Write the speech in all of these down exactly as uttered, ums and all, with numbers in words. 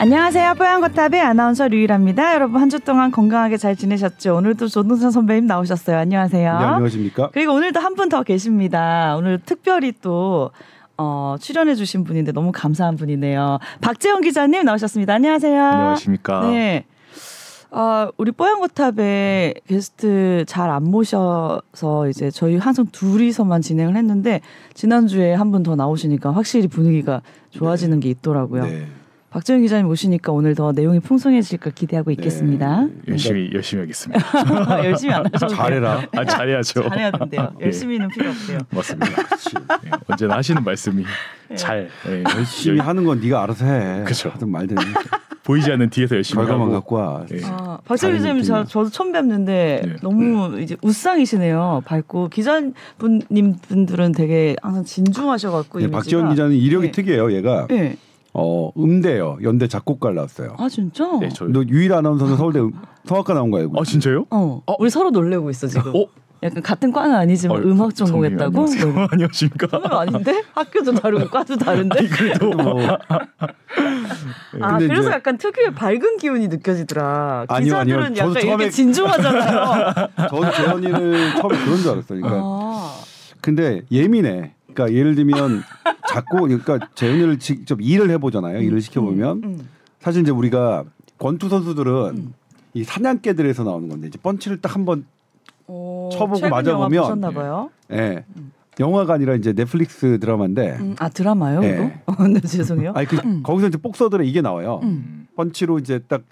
안녕하세요. 뽀얀거탑의 아나운서 유이라입니다. 여러분 한 주 동안 건강하게 잘 지내셨죠? 오늘도 조동찬 선배님 나오셨어요. 안녕하세요. 네, 안녕하십니까? 그리고 오늘도 한 분 더 계십니다. 오늘 특별히 또 어, 출연해 주신 분인데 너무 감사한 분이네요. 박재현 기자님 나오셨습니다. 안녕하세요. 안녕하십니까? 네. 아, 우리 뽀얀거탑에 게스트 잘 안 모셔서 이제 저희 항상 둘이서만 진행을 했는데 지난주에 한 분 더 나오시니까 확실히 분위기가 좋아지는 네. 게 있더라고요. 네. 박재현 기자님 오시니까 오늘 더 내용이 풍성해질까 기대하고 있겠습니다. 네. 열심히 열심히 하겠습니다. 열심히 안 하셔도 잘해라. 아, 잘해야죠. 잘해야 된대요. 열심히는 네. 필요 없대요. 맞습니다. 네. 언제나 하시는 말씀이 네. 잘 네. 열심히 하는 건 네가 알아서 해. 그렇죠. 하든 말든. 보이지 않는 뒤에서 열심히 결과만 하고. 갖고 와. 네. 아, 박재현 기자님 저, 저도 처음 뵙는데 네. 너무 네. 이제 웃상이시네요. 밝고 기자분님 분들은 되게 항상 진중하셔갖고 네. 이미지가. 박재현 기자는 이력이 네. 특이해요. 얘가. 네. 어 음대요. 연대 작곡과를 나왔어요. 아 진짜? 네, 너 유일한 아나운서는 서울대 성악과 나온 거 알고? 아 진짜요? 어. 어. 우리 서로 놀래고 있어 지금. 어? 약간 같은 과는 아니지만 어, 음악 전공했다고? 아니십니까? 선배님 아닌데? 학교도 다르고 과도 다른데? 아니, 그래도 뭐. 아 그래서 이제... 약간 특유의 밝은 기운이 느껴지더라. 아니요, 기자들은 아니요. 약간 처음에... 이렇게 진중하잖아요. 저는 재현이를 처음에 그런 줄 알았어요. 그러니까. 아. 근데 예민해. 그러니까 예를 들면 자꾸 그러니까 재현이를 직접 일을 해보잖아요. 음, 일을 시켜보면 음, 음. 사실 이제 우리가 권투 선수들은 음. 이 사냥개들에서 나오는 건데 이제 펀치를 딱 한번 쳐보고 맞아보면 예, 예. 음. 영화가 아니라 이제 넷플릭스 드라마인데 음, 아 드라마요? 예. 네, 죄송해요. 아니 그, 음. 거기서 이제 복서들의 이게 나와요. 음. 펀치로 이제 딱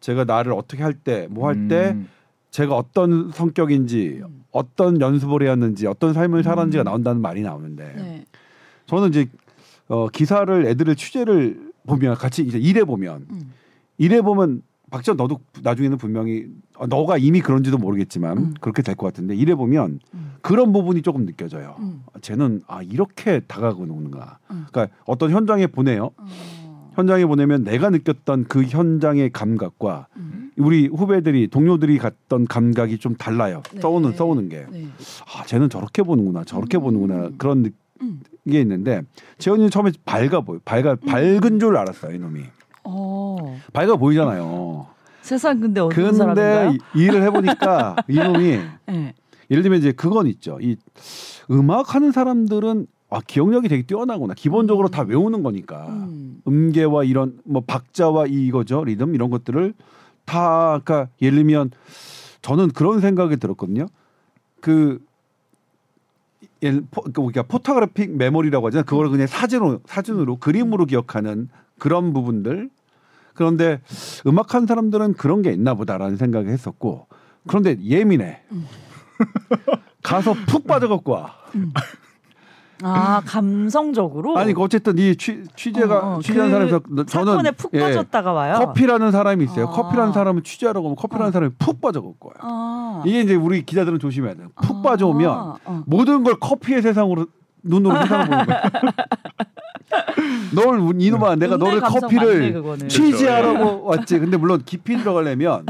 제가 나를 어떻게 할 때 뭐 할 때 음. 제가 어떤 성격인지 음. 어떤 연습을 해왔는지 어떤 삶을 살았는지가 음. 나온다는 말이 나오는데 네. 저는 이제 어, 기사를 애들을 취재를 보면 같이 이제 일해 보면 음. 일해 보면 박지원 너도 나중에는 분명히 어, 너가 이미 그런지도 모르겠지만 음. 그렇게 될 것 같은데 일해 보면 음. 그런 부분이 조금 느껴져요. 음. 쟤는 아 이렇게 다가고 노는가. 음. 그러니까 어떤 현장에 보내요. 어. 현장에 보내면 내가 느꼈던 그 현장의 감각과 음. 우리 후배들이 동료들이 갔던 감각이 좀 달라요. 네. 써오는 써오는 게. 네. 아, 쟤는 저렇게 보는구나, 저렇게 음. 보는구나 그런 느- 음. 게 있는데 재현이는 처음에 밝아 보여, 밝아 음. 밝은 줄 알았어요 이놈이. 오. 밝아 보이잖아요. 세상 근데 어떤 근데 사람인가요? 이, 일을 해보니까 이놈이 네. 예를 들면 이제 그건 있죠. 이 음악 하는 사람들은 아 기억력이 되게 뛰어나구나. 기본적으로 음. 다 외우는 거니까 음. 음계와 이런 뭐 박자와 이거죠 리듬 이런 것들을. 다 아까 예를 들면 저는 그런 생각이 들었거든요. 그 예를 그러니까 포토그래픽 메모리라고 하잖아요. 그걸 그냥 사진으로 사진으로 그림으로 기억하는 그런 부분들. 그런데 음악하는 사람들은 그런 게 있나 보다라는 생각을 했었고. 그런데 예민해. 음. 가서 푹 빠져갖고 와. 음. 아 감성적으로 아니 어쨌든 이 취, 취재가 어, 취재한 그 사람에서 저는 푹 예, 빠졌다가 와요. 커피라는 사람이 있어요. 아. 커피라는 사람은 취재하러 가면 커피라는 아. 사람이 푹 빠져올 거예요. 아. 이게 이제 우리 기자들은 조심해야 돼요. 푹 아. 빠져오면 아. 모든 걸 커피의 세상으로 눈으로 세상을 보는 거예요. 널 이놈아 내가 너를 커피를 맞네, 취재하라고 왔지. 근데 물론 깊이 들어가려면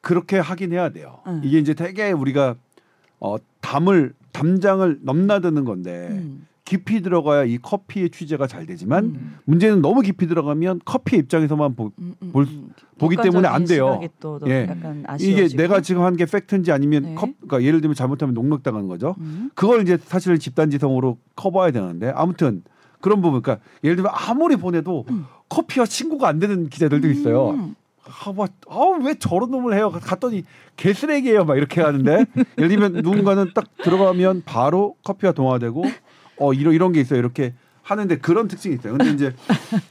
그렇게 하긴 해야 돼요. 음. 이게 이제 되게 우리가 어, 담을 담장을 넘나드는 건데 음. 깊이 들어가야 이 커피의 취재가 잘 되지만 음. 문제는 너무 깊이 들어가면 커피 입장에서만 보, 음, 음, 볼, 음. 보기 때문에 안 돼요. 예. 약간 이게 내가 지금 한 게 팩트인지 아니면 네. 컵, 그러니까 예를 들면 잘못하면 농락당하는 거죠. 음. 그걸 이제 사실 집단지성으로 커버해야 되는데 아무튼 그런 부분 그러니까 예를 들면 아무리 보내도 음. 커피와 친구가 안 되는 기자들도 음. 있어요. 아, 뭐, 아, 왜 저런 놈을 해요? 갔더니 개쓰레기예요. 막 이렇게 하는데 예를 들면 누군가는 딱 들어가면 바로 커피와 동화되고 어 이런 이런 게 있어요. 이렇게 하는데 그런 특징이 있어요. 근데 이제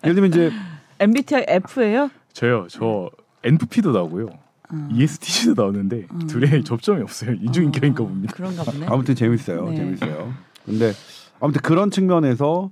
예를 들면 이제 엠비티아이 F예요? 저요. 저 엔에프피도 나오고요. 음. 이에스티지도 나오는데 음. 둘의 접점이 없어요. 이중인격인가 봅니다. 그런가 보네. 아무튼 재밌어요. 네. 재밌어요. 근데 아무튼 그런 측면에서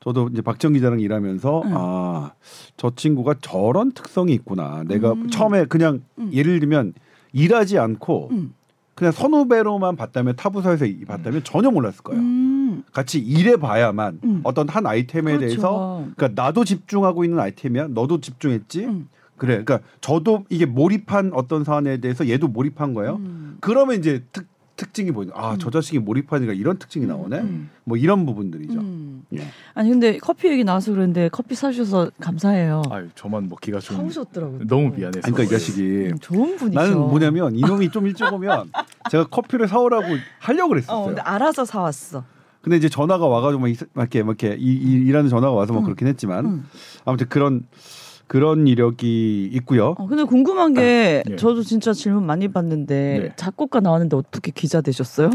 저도 이제 박지원 기자랑 일하면서 응. 아, 저 친구가 저런 특성이 있구나. 내가 음. 처음에 그냥 음. 예를 들면 일하지 않고 음. 그냥 선후배로만 봤다면 타부서에서 봤다면 음. 전혀 몰랐을 거예요. 음. 같이 일해봐야만 음. 어떤 한 아이템에 그렇죠. 대해서 그러니까 나도 집중하고 있는 아이템이야. 너도 집중했지. 음. 그래. 그러니까 저도 이게 몰입한 어떤 사안에 대해서 얘도 몰입한 거예요. 음. 그러면 이제 특 특징이 보이죠. 아, 음. 저 자식이 몰입하니까 이런 특징이 나오네. 음. 뭐 이런 부분들이죠. 음. 예. 아니 근데 커피 얘기 나와서 그런데 커피 사주셔서 감사해요. 아, 저만 먹기가 좀 사오셨더라고요. 너무 미안해서. 아니, 그러니까 이 자식이 음, 좋은 분이죠. 나는 뭐냐면 이놈이 좀 일찍 오면 제가 커피를 사오라고 하려고 그랬었어요. 어, 근데 알아서 사왔어. 근데 이제 전화가 와가지고 막 이렇게 막 이렇게 이, 이, 일하는 전화가 와서 막 음. 그렇긴 했지만 음. 아무튼 그런. 그런 이력이 있고요. 어, 근데 궁금한 게 아, 예. 저도 진짜 질문 많이 받는데 네. 작곡가 나왔는데 어떻게 기자 되셨어요?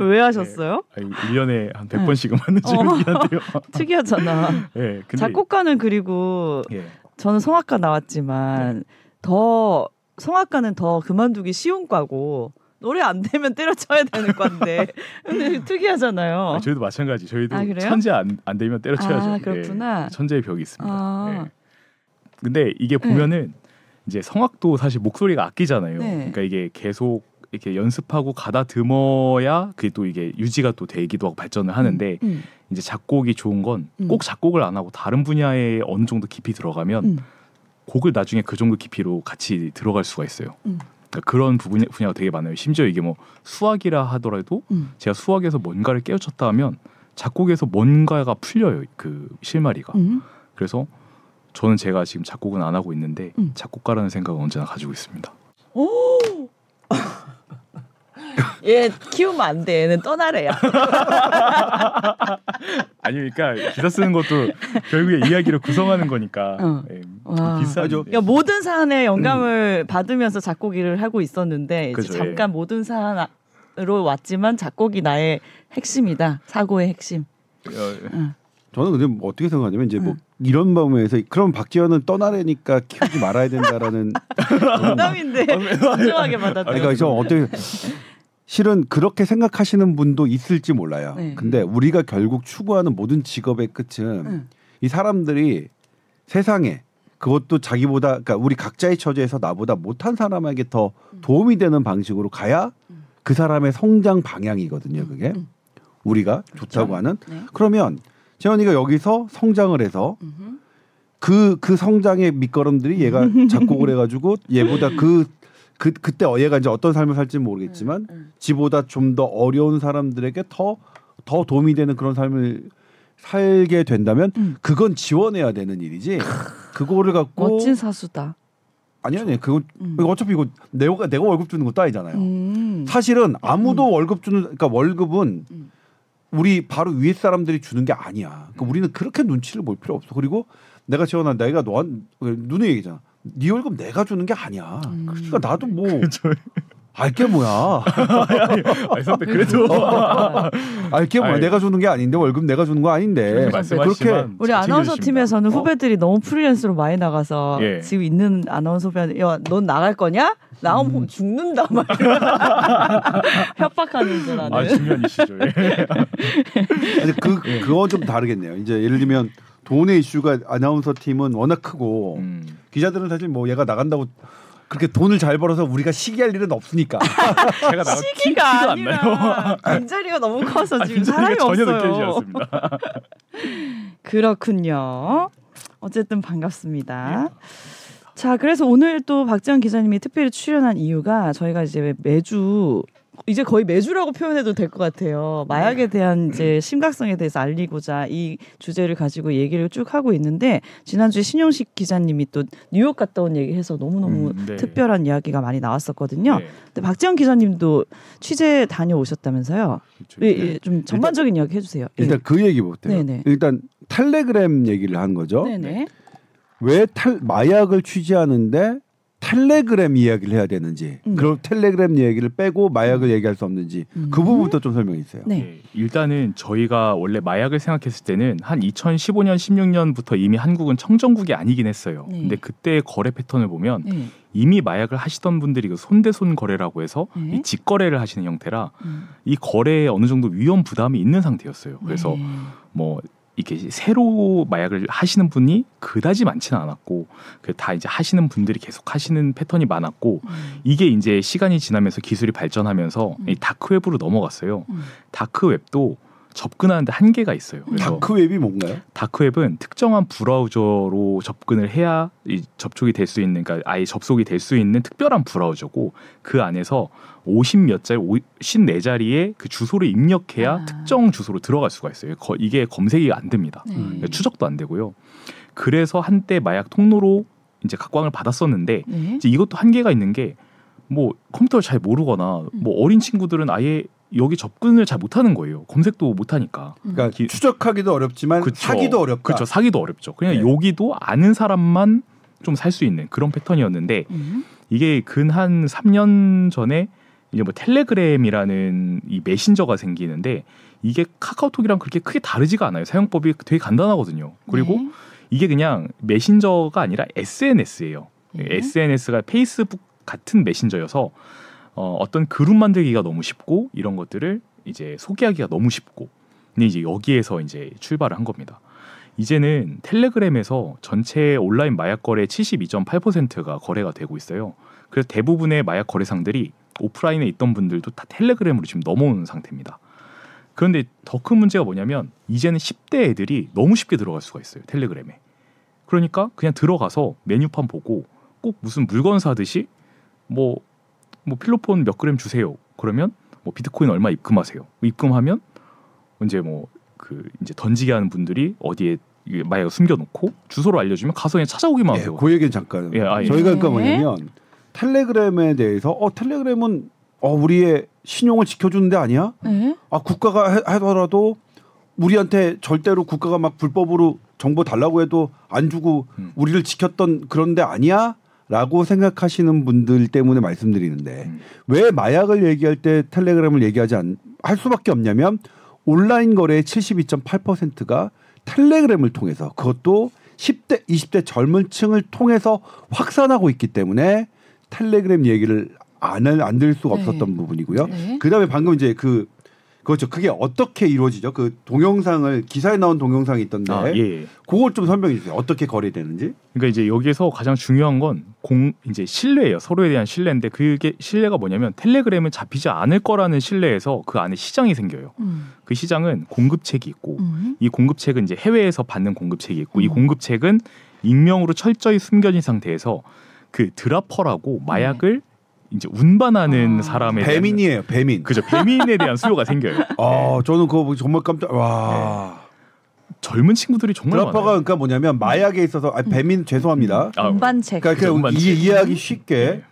왜 하셨어요? 네. 아니, 일 년에 한 백 번씩은 네. 맞는 질문이긴 한데요. 특이하잖아. 네, 근데... 작곡가는 그리고 예. 저는 성악가 나왔지만 네. 더 성악가는 더 그만두기 쉬운 과고 노래 안 되면 때려쳐야 되는 건데 근데 특이하잖아요. 아니, 저희도 마찬가지. 저희도 아, 천재 안, 안 되면 때려쳐야죠. 아, 그렇구나. 네, 천재의 벽이 있습니다. 아~ 네. 근데 이게 보면은 네. 이제 성악도 사실 목소리가 악기잖아요. 네. 그러니까 이게 계속 이렇게 연습하고 가다듬어야 그게 또 이게 유지가 또 되기도 하고 발전을 하는데 음, 음. 이제 작곡이 좋은 건 꼭 작곡을 안 하고 다른 분야에 어느 정도 깊이 들어가면 음. 곡을 나중에 그 정도 깊이로 같이 들어갈 수가 있어요. 음. 그러니까 그런 부분 분야가 되게 많아요. 심지어 이게 뭐 수학이라 하더라도 음. 제가 수학에서 뭔가를 깨우쳤다 하면 작곡에서 뭔가가 풀려요. 그 실마리가. 음. 그래서 저는 제가 지금 작곡은 안 하고 있는데 음. 작곡가라는 생각은 언제나 가지고 있습니다. 오. 얘 키우면 안 돼. 얘는 떠나래요. 아니 그러니까 기사 쓰는 것도 결국에 이야기를 구성하는 거니까 어. 예, 비싸죠. 그러니까 모든 사안에 영감을 음. 받으면서 작곡 일을 하고 있었는데 그쵸, 이제 잠깐 예. 모든 사안으로 왔지만 작곡이 나의 핵심이다. 사고의 핵심. 어. 어. 저는 근데 뭐 어떻게 생각하냐면 이제 응. 뭐 이런 마음에서 그럼 박재현은 떠나래니까 키우지 말아야 된다라는 농담인데 진중하게 받았다. 그러니까 저 어떻게 실은 그렇게 생각하시는 분도 있을지 몰라요. 네. 근데 우리가 결국 추구하는 모든 직업의 끝은 응. 이 사람들이 세상에 그것도 자기보다 그러니까 우리 각자의 처지에서 나보다 못한 사람에게 더 도움이 되는 방식으로 가야 그 사람의 성장 방향이거든요. 그게 우리가 좋다고 그렇죠? 하는 네. 그러면. 재현이가 여기서 성장을 해서 그그 그 성장의 밑거름들이 얘가 작곡을 해가지고 얘보다 그그 그, 그때 얘가 이제 어떤 삶을 살지는 모르겠지만 응, 응. 지보다 좀 더 어려운 사람들에게 더 더 도움이 되는 그런 삶을 살게 된다면 응. 그건 지원해야 되는 일이지. 그거를 갖고 멋진 사수다. 아니 아니 그거 음. 어차피 이거 내가 내가 월급 주는 것도 아니잖아요. 음. 사실은 아무도 음. 월급 주는 그러니까 월급은. 음. 우리 바로 위에 사람들이 주는 게 아니야. 그러니까 우리는 그렇게 눈치를 볼 필요 없어. 그리고 내가 재원한 내가 너한 눈의 얘기잖아. 네 월급 내가 주는 게 아니야. 음. 그러니까 나도 뭐 알게 뭐야. 그래도 알게 뭐야. 내가 주는 게 아닌데 월급 내가 주는 거 아닌데. 그렇게 우리 아나운서 팀에서는 후배들이 어? 너무 프리랜서로 많이 나가서 예. 지금 있는 아나운서 후배는 야, 넌 나갈 거냐? 나오면 음. 죽는다 말이야. 협박하는 줄 아는. 아 중요한 이슈죠. 예. 아니, 그 예. 그건 좀 다르겠네요. 이제 예를 들면 돈의 이슈가 아나운서 팀은 워낙 크고 음. 기자들은 사실 뭐 얘가 나간다고. 그렇게 돈을 잘 벌어서 우리가 시기할 일은 없으니까. 제가 나가 시기가 아니라 빈자리가 너무 커서 지금 아, 사람이 전혀 없어요. 전혀 느껴지지 않습니다. 그렇군요. 어쨌든 반갑습니다. 예. 자, 그래서 오늘 또 박재현 기자님이 특별히 출연한 이유가 저희가 이제 매주 이제 거의 매주라고 표현해도 될 것 같아요. 마약에 대한 이제 심각성에 대해서 알리고자 이 주제를 가지고 얘기를 쭉 하고 있는데 지난주에 신용식 기자님이 또 뉴욕 갔다 온 얘기해서 너무너무 음, 네. 특별한 이야기가 많이 나왔었거든요. 네. 근데 박재현 기자님도 취재 다녀오셨다면서요. 그렇죠. 예, 예, 좀 전반적인 일단, 이야기 해주세요. 일단 예. 그 얘기부터 네네. 일단 텔레그램 얘기를 한 거죠. 네네. 왜 탈, 마약을 취재하는데 텔레그램 이야기를 해야 되는지 음. 그럼 텔레그램 얘기를 빼고 마약을 얘기할 수 없는지 음. 그 부분부터 좀 설명해 주세요. 네. 네. 일단은 저희가 원래 마약을 생각했을 때는 한 이천십오 년, 십육 년부터 이미 한국은 청정국이 아니긴 했어요. 네. 근데 그때의 거래 패턴을 보면 네. 이미 마약을 하시던 분들이 그 손대손 거래라고 해서 네. 이 직거래를 하시는 형태라 음. 이 거래에 어느 정도 위험 부담이 있는 상태였어요. 그래서 네. 뭐 이렇게 새로 마약을 하시는 분이 그다지 많지는 않았고 다 이제 하시는 분들이 계속 하시는 패턴이 많았고 음. 이게 이제 시간이 지나면서 기술이 발전하면서 음. 이 다크웹으로 넘어갔어요. 음. 다크웹도 접근하는데 한계가 있어요. 다크웹이 뭔가요? 다크웹은 특정한 브라우저로 접근을 해야 이 접촉이 될 수 있는, 그러니까 아예 접속이 될 수 있는 특별한 브라우저고, 그 안에서 오십 몇 자리, 오십사 자리의 그 주소를 입력해야 아. 특정 주소로 들어갈 수가 있어요. 거, 이게 검색이 안 됩니다. 음. 그러니까 추적도 안 되고요. 그래서 한때 마약 통로로 이제 각광을 받았었는데 네? 이제 이것도 한계가 있는 게, 뭐 컴퓨터를 잘 모르거나 음. 뭐 어린 친구들은 아예 여기 접근을 잘 못하는 거예요. 검색도 못하니까. 그러니까 기... 추적하기도 어렵지만 그쵸, 사기도 어렵다. 그렇죠. 사기도 어렵죠. 그냥 네. 여기도 아는 사람만 좀 살 수 있는 그런 패턴이었는데 음. 이게 근 한 삼 년 전에 이제 뭐 텔레그램이라는 이 메신저가 생기는데, 이게 카카오톡이랑 그렇게 크게 다르지가 않아요. 사용법이 되게 간단하거든요. 그리고 네. 이게 그냥 메신저가 아니라 에스엔에스예요. 네. 에스엔에스가 페이스북 같은 메신저여서 어, 어떤 그룹 만들기가 너무 쉽고, 이런 것들을 이제 소개하기가 너무 쉽고, 근데 이제 여기에서 이제 출발을 한 겁니다. 이제는 텔레그램에서 전체 온라인 마약 거래 칠십이 점 팔 퍼센트가 거래가 되고 있어요. 그래서 대부분의 마약 거래상들이 오프라인에 있던 분들도 다 텔레그램으로 지금 넘어오는 상태입니다. 그런데 더 큰 문제가 뭐냐면, 이제는 십 대 애들이 너무 쉽게 들어갈 수가 있어요, 텔레그램에. 그러니까 그냥 들어가서 메뉴판 보고 꼭 무슨 물건 사듯이 뭐 뭐 필로폰 몇 그램 주세요. 그러면 뭐 비트코인 얼마 입금하세요. 입금하면 이제 뭐 그 이제 던지게 하는 분들이 어디에 마약을 숨겨놓고 주소로 알려주면 가서 그냥 찾아오기만 하세요. 예, 그 얘기는 잠깐. 예, 아, 예. 저희가 그러니까 뭐냐면 텔레그램에 대해서 어 텔레그램은 어 우리의 신용을 지켜주는 데 아니야? 에? 아 국가가 해, 하더라도 우리한테 절대로 국가가 막 불법으로 정보 달라고 해도 안 주고 음. 우리를 지켰던 그런 데 아니야? 라고 생각하시는 분들 때문에 말씀드리는데 음. 왜 마약을 얘기할 때 텔레그램을 얘기하지 않, 할 수밖에 없냐면, 온라인 거래의 칠십이 점 팔 퍼센트가 텔레그램을 통해서, 그것도 십 대, 이십 대 젊은 층을 통해서 확산하고 있기 때문에 텔레그램 얘기를 안, 안 들을 수가 없었던 네. 부분이고요. 네. 그다음에 방금 이제 그 그렇죠. 그게 어떻게 이루어지죠? 그 동영상을, 기사에 나온 동영상이 있던데 아, 예. 그걸 좀 설명해 주세요. 어떻게 거래되는지. 그러니까 이제 여기에서 가장 중요한 건 공 이제 신뢰예요. 서로에 대한 신뢰인데, 그게 신뢰가 뭐냐면 텔레그램은 잡히지 않을 거라는 신뢰에서 그 안에 시장이 생겨요. 음. 그 시장은 공급책이 있고 음. 이 공급책은 이제 해외에서 받는 공급책이 있고 음. 이 공급책은 익명으로 철저히 숨겨진 상태에서 그 드라퍼라고 마약을 네. 이제 운반하는 아, 사람에 배민이에요. 대한, 배민. 그죠. 배민에 대한 수요가 생겨요. 아, 네. 저는 그거 정말 깜짝. 와. 네. 젊은 친구들이 정말 많아요. 드라퍼가 그러니까 뭐냐면 마약에 있어서 아, 배민 죄송합니다. 운반책. 아, 그러니까 그냥 이해하기 쉽게.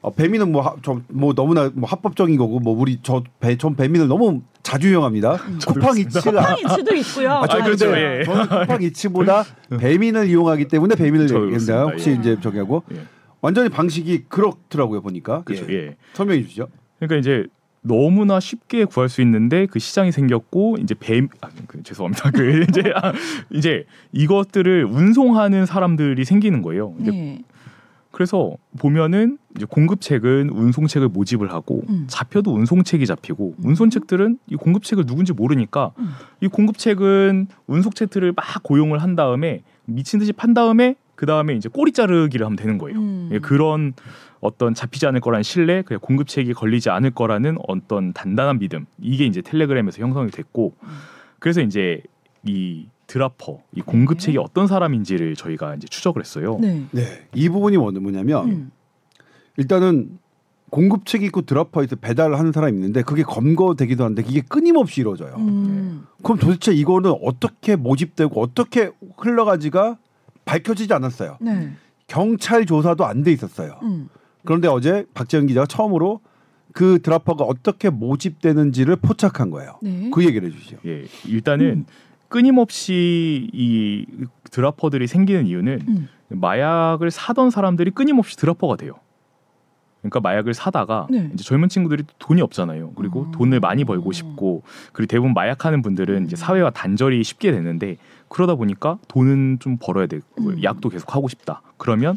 어, 배민은 뭐 저 뭐 너무나 뭐 합법적인 거고, 뭐 우리 저 배 전 배민을 너무 자주 이용합니다. 쿠팡이츠가 쿠팡이츠도 있고요. 아, 저 아, 그런데 그렇죠. 예. 저는 쿠팡이츠보다 배민을 이용하기 때문에 배민을 얘기했나요? 혹시 예. 이제 저기 하고. 예. 완전히 방식이 그렇더라고요, 보니까. 그렇죠. 예. 예. 설명해 주시죠. 그러니까 이제 너무나 쉽게 구할 수 있는데 그 시장이 생겼고, 이제 배 아, 그, 죄송합니다. 그 이제 아, 이제 이것들을 운송하는 사람들이 생기는 거예요. 이제 예. 그래서 보면은 이제 공급책은 운송책을 모집을 하고 음. 잡혀도 운송책이 잡히고 음. 운송책들은 이 공급책을 누군지 모르니까 음. 이 공급책은 운송책들을 막 고용을 한 다음에 미친 듯이 판 다음에 그 다음에 이제 꼬리 자르기를 하면 되는 거예요. 음. 예, 그런 어떤 잡히지 않을 거라는 신뢰, 그냥 공급책이 걸리지 않을 거라는 어떤 단단한 믿음, 이게 이제 텔레그램에서 형성이 됐고, 음. 그래서 이제 이 드라퍼, 이 공급책이 네. 어떤 사람인지를 저희가 이제 추적을 했어요. 네, 네. 이 부분이 뭐냐면 음. 일단은 공급책이 있고 드라퍼에서 배달을 하는 사람이 있는데 그게 검거되기도 하는데 이게 끊임없이 이루어져요. 음. 그럼 도대체 이거는 어떻게 모집되고 어떻게 흘러가지가 밝혀지지 않았어요. 네. 경찰 조사도 안 돼 있었어요. 음. 그런데 어제 박재현 기자가 처음으로 그 드라퍼가 어떻게 모집되는지를 포착한 거예요. 네. 그 얘기를 해주시죠. 예, 일단은 음. 끊임없이 이 드라퍼들이 생기는 이유는 음. 마약을 사던 사람들이 끊임없이 드라퍼가 돼요. 그러니까 마약을 사다가 네. 이제 젊은 친구들이 돈이 없잖아요. 그리고 어. 돈을 많이 벌고 어. 싶고, 그리고 대부분 마약하는 분들은 이제 사회와 단절이 쉽게 되는데, 그러다 보니까 돈은 좀 벌어야 되고 음. 약도 계속 하고 싶다. 그러면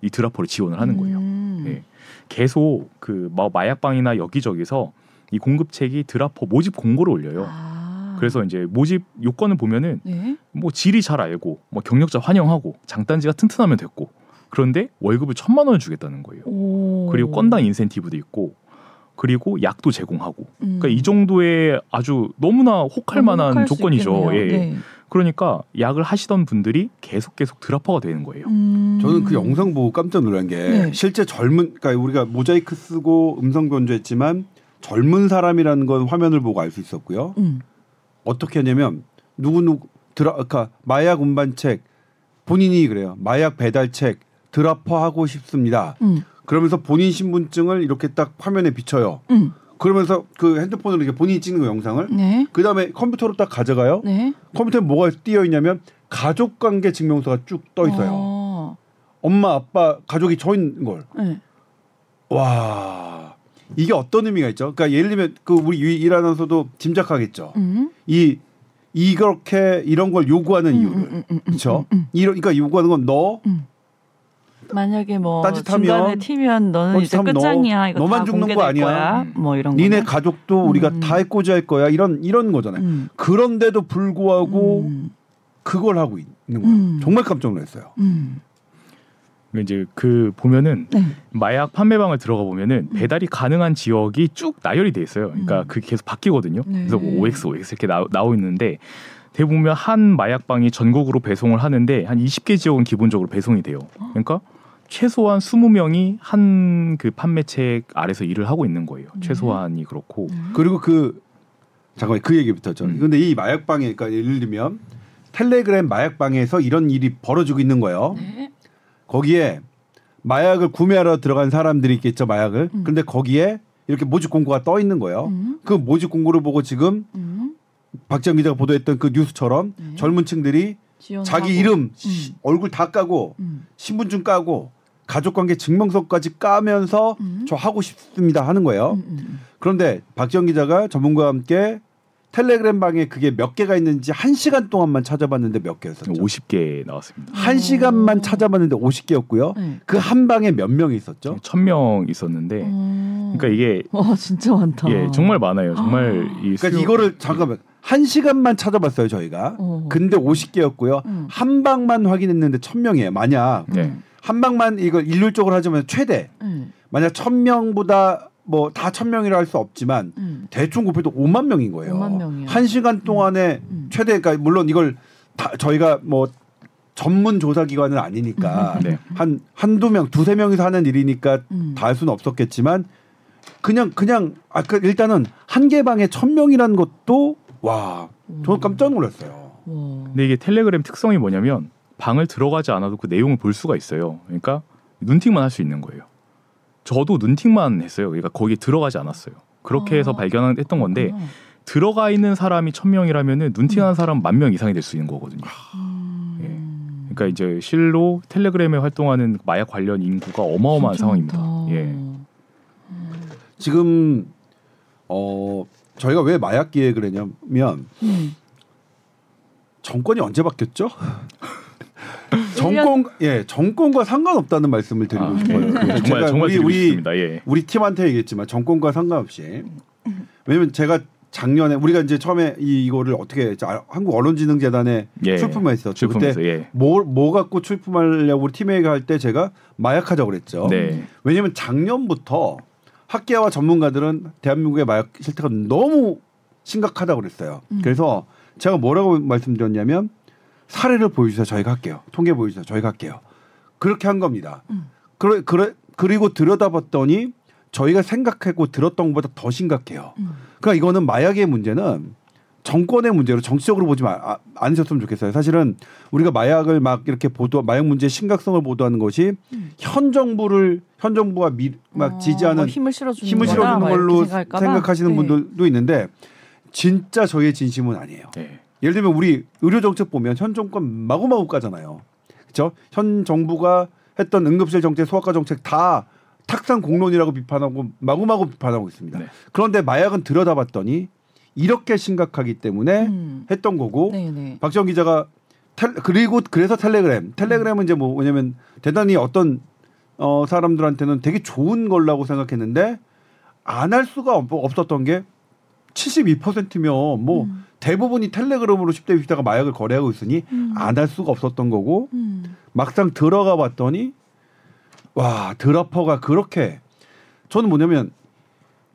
이 드라퍼를 지원을 하는 거예요. 음. 네. 계속 그 마약방이나 여기저기서 이 공급책이 드라퍼 모집 공고를 올려요. 아. 그래서 이제 모집 요건을 보면은 네? 뭐 질이 잘 알고, 뭐 경력자 환영하고, 장단지가 튼튼하면 됐고. 그런데 월급을 천만 원을 주겠다는 거예요. 오. 그리고 건당 인센티브도 있고, 그리고 약도 제공하고. 음. 그러니까 이 정도의 아주 너무나 혹할 만한 조건이죠. 예. 네. 그러니까 약을 하시던 분들이 계속 계속 드라퍼가 되는 거예요. 음. 저는 그 영상 보고 깜짝 놀란 게 네. 실제 젊은, 그러니까 우리가 모자이크 쓰고 음성 변조했지만 젊은 사람이라는 건 화면을 보고 알 수 있었고요. 음. 어떻게 하냐면 누구누구 드라, 그러니까 마약 운반책 본인이 그래요. 마약 배달책 드라퍼 하고 싶습니다. 음. 그러면서 본인 신분증을 이렇게 딱 화면에 비춰요. 음. 그러면서 그 핸드폰으로 이렇게 본인이 찍는 그 영상을 네. 그 다음에 컴퓨터로 딱 가져가요. 네. 컴퓨터에 뭐가 띄어 있냐면 가족관계 증명서가 쭉 떠 있어요. 어. 엄마, 아빠, 가족이 저 있는 걸. 네. 와, 이게 어떤 의미가 있죠? 그러니까 예를 들면 그 우리 유이라 아나운서도 짐작하겠죠. 음. 이 이렇게 이런 걸 요구하는 음, 이유를 음, 음, 그렇죠? 음, 음. 그러니까 요구하는 건 너. 음. 만약에 뭐 따짓하면, 중간에 튀면 너는 이제 끝장이야. 너, 이거 너만 죽는 거 아니야. 거야? 뭐 이런 니네 거는? 가족도 우리가 음. 다 해코지할 거야. 이런 이런 거잖아요. 음. 그런데도 불구하고 음. 그걸 하고 있는 거예요. 음. 정말 깜짝 놀랐어요. 음. 이제 그 보면은 네. 마약 판매방을 들어가 보면은 배달이 가능한 지역이 쭉 나열이 돼 있어요. 그러니까 음. 그게 계속 바뀌거든요. 네. 그래서 뭐 오엑스, 오엑스 이렇게 나, 나오 있는데. 대부분 한 마약방이 전국으로 배송을 하는데 한 스무 개 지역은 기본적으로 배송이 돼요. 그러니까 최소한 스무 명이 한 그 판매책 아래서 일을 하고 있는 거예요. 최소한이 그렇고. 음. 그리고 그 잠깐만 그 얘기부터 좀. 음. 근데 이 마약방에 그러니까 예를 들면 텔레그램 마약방에서 이런 일이 벌어지고 있는 거예요. 네. 거기에 마약을 구매하러 들어간 사람들이 있겠죠. 마약을. 음. 근데 거기에 이렇게 모집 공고가 떠 있는 거예요. 음. 그 모집 공고를 보고 지금 음. 박재현 기자가 보도했던 그 뉴스처럼 네. 젊은 층들이 지원하고. 자기 이름, 음. 얼굴 다 까고 음. 신분증 까고 가족관계 증명서까지 까면서 음. 저 하고 싶습니다 하는 거예요. 음, 음. 그런데 박재현 기자가 전문가와 함께 텔레그램 방에 그게 몇 개가 있는지 한 시간 동안만 찾아봤는데 몇 개였었죠? 오십 개 나왔습니다. 한 시간만 찾아봤는데 오십 개였고요. 네. 그 한 방에 몇 명이 있었죠? 천 명 있었는데, 오. 그러니까 이게 와 진짜 많다. 예, 정말 많아요. 정말 아. 이 수요... 그러니까 이거를 잠깐만. 한 시간만 찾아봤어요 저희가. 오. 근데 오십 개였고요. 음. 한 방만 확인했는데 천 명이에요. 만약 네. 한 방만 이걸 일률적으로 하자면 최대. 음. 만약 천 명보다 뭐 다 천 명이라 할 수 없지만 음. 대충 곱해도 오만 명인 거예요. 오만 명이요. 한 시간 동안에 음. 최대. 그러니까 물론 이걸 다 저희가 뭐 전문 조사 기관은 아니니까 네. 한 한두 명, 두세 명이서 하는 일이니까 음. 다 할 수는 없었겠지만 그냥 그냥 아 그 일단은 한 개 방에 천 명이라는 것도 와, 저는 깜짝 놀랐어요. 오. 근데 이게 텔레그램 특성이 뭐냐면 방을 들어가지 않아도 그 내용을 볼 수가 있어요. 그러니까 눈팅만 할 수 있는 거예요. 저도 눈팅만 했어요. 그러니까 거기에 들어가지 않았어요. 그렇게 아. 해서 발견했던 건데 아. 들어가 있는 사람이 천 명이라면 눈팅하는 음. 사람 만 명 이상이 될 수 있는 거거든요. 음. 예. 그러니까 이제 실로 텔레그램에 활동하는 마약 관련 인구가 어마어마한 상황입니다. 예. 음. 지금 어. 저희가 왜 마약 기획을 했냐면 음. 정권이 언제 바뀌었죠? 정권 예 정권과 상관없다는 말씀을 드리고 아, 싶어요. 네. 정말 정말 우리 우리, 예. 우리 팀한테 얘기했지만 정권과 상관없이 왜냐면 제가 작년에 우리가 이제 처음에 이, 이거를 어떻게 한국 언론진흥재단에 예. 출품했었죠. 출품했어, 그때 예. 뭐, 뭐 갖고 출품하려고 우리 팀회의가 할 때 제가 마약하자고 그랬죠. 네. 왜냐면 작년부터 학계와 전문가들은 대한민국의 마약 실태가 너무 심각하다고 그랬어요. 음. 그래서 제가 뭐라고 말씀드렸냐면 사례를 보여주세요. 저희가 할게요. 통계 보여주세요. 저희가 할게요. 그렇게 한 겁니다. 음. 그러, 그러, 그리고 들여다봤더니 저희가 생각하고 들었던 것보다 더 심각해요. 음. 그러니까 이거는 마약의 문제는 정권의 문제로 정치적으로 보지 마, 아, 않으셨으면 좋겠어요. 사실은 우리가 마약을 막 이렇게 보도, 마약 문제의 심각성을 보도하는 것이 음. 현 정부를 현 정부가 미, 막 어, 지지하는 뭐 힘을 실어주는, 힘을 실어주는 걸로 생각하시는 네. 분들도 있는데 진짜 저희의 진심은 아니에요. 네. 예를 들면 우리 의료 정책 보면 현 정권 마구마구 까잖아요. 그렇죠? 현 정부가 했던 응급실 정책, 소아과 정책 다 탁상 공론이라고 비판하고 마구마구 비판하고 있습니다. 네. 그런데 마약은 들여다봤더니. 이렇게 심각하기 때문에 음. 했던 거고 네네. 박지원 기자가 텔, 그리고 그래서 텔레그램 텔레그램은 음. 이제 뭐 뭐냐면 대단히 어떤 어, 사람들한테는 되게 좋은 걸라고 생각했는데 안 할 수가 없, 없었던 게 칠십이 퍼센트면 뭐 음. 대부분이 텔레그램으로 십 대 이십 대가 마약을 거래하고 있으니 음. 안 할 수가 없었던 거고 음. 막상 들어가 봤더니 와 드라퍼가 그렇게 저는 뭐냐면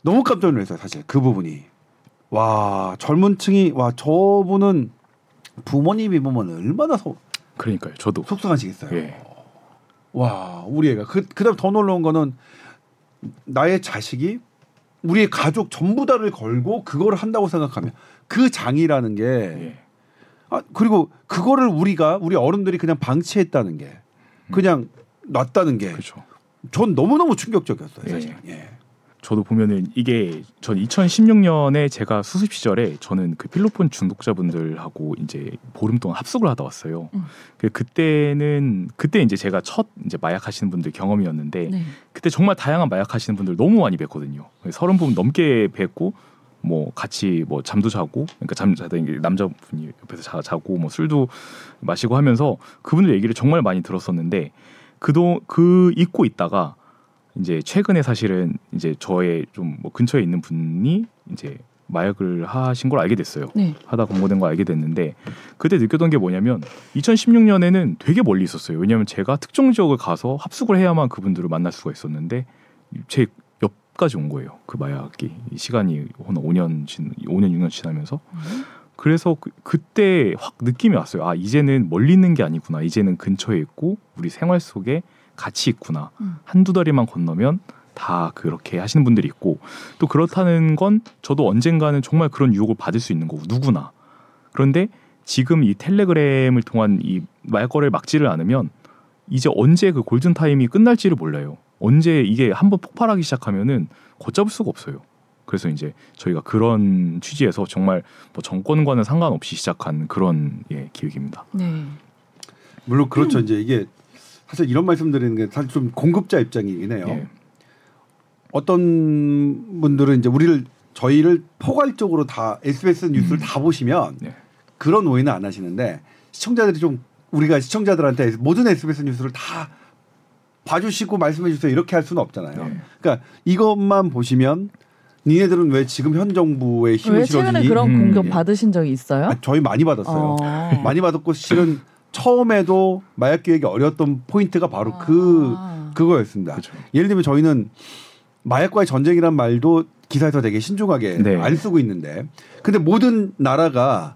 너무 깜짝 놀랐어요. 사실 그 부분이. 와, 젊은 층이, 와, 저분은 부모님이 보면 얼마나 속, 그러니까요. 저도 속상하시겠어요. 예. 와, 우리 애가 그 그다음 더 놀라운 거는 나의 자식이 우리의 가족 전부 다를 걸고 그걸 한다고 생각하면 그 장이라는 게, 예. 아, 그리고 그거를 우리가 우리 어른들이 그냥 방치했다는 게, 그냥 놨다는 게, 그렇죠. 전 너무너무 충격적이었어요, 사실. 예. 예. 저도 보면은 이게 전 이천십육 년에 제가 수습 시절에 저는 그 필로폰 중독자분들하고 이제 보름 동안 합숙을 하다 왔어요. 음. 그때는 그때 이제 제가 첫 이제 마약 하시는 분들 경험이었는데, 네. 그때 정말 다양한 마약 하시는 분들 너무 많이 뵀거든요. 서른 분 넘게 뵀고 뭐 같이 뭐 잠도 자고, 그러니까 잠 자다 남자분이 옆에서 자, 자고 뭐 술도 마시고 하면서 그분들 얘기를 정말 많이 들었었는데, 그도 그 잊고 있다가 이제 최근에 사실은 이제 저의 좀 뭐 근처에 있는 분이 이제 마약을 하신 걸 알게 됐어요. 네. 하다 검거된 걸 알게 됐는데, 그때 느꼈던 게 뭐냐면 이천십육 년에는 되게 멀리 있었어요. 왜냐하면 제가 특정 지역을 가서 합숙을 해야만 그분들을 만날 수가 있었는데 제 옆까지 온 거예요. 그 마약이 시간이 한 오 년, 오 년, 육 년 지나면서. 음. 그래서 그, 그때 확 느낌이 왔어요. 아, 이제는 멀리 있는 게 아니구나. 이제는 근처에 있고 우리 생활 속에 같이 있구나. 음. 한두 다리만 건너면 다 그렇게 하시는 분들이 있고, 또 그렇다는 건 저도 언젠가는 정말 그런 유혹을 받을 수 있는 거고, 누구나. 그런데 지금 이 텔레그램을 통한 이 마약거래를 막지를 않으면 이제 언제 그 골든타임이 끝날지를 몰라요. 언제 이게 한번 폭발하기 시작하면은 걷잡을 수가 없어요. 그래서 이제 저희가 그런 취지에서 정말 뭐 정권과는 상관없이 시작한 그런, 예, 기획입니다. 네. 물론 그렇죠. 음. 이제 이게 사실 이런 말씀드리는 게 사실 좀 공급자 입장이긴 해요. 예. 어떤 분들은 이제 우리를 저희를 포괄적으로 다 에스비에스 뉴스를 음. 다 보시면, 예. 그런 오해는 안 하시는데, 시청자들이 좀 우리가 시청자들한테 모든 에스비에스 뉴스를 다 봐주시고 말씀해주세요 이렇게 할 수는 없잖아요. 예. 그러니까 이것만 보시면 니네들은 왜 지금 현 정부의 힘을 실어주니? 왜 최근에 그런 음. 공격 받으신 적이 있어요? 아, 저희 많이 받았어요. 어. 많이 받았고 실은 처음에도 마약 기획이 어려웠던 포인트가 바로 그 아. 그거였습니다. 그렇죠. 예를 들면 저희는 마약과의 전쟁이란 말도 기사에서 되게 신중하게, 네. 안 쓰고 있는데, 근데 모든 나라가,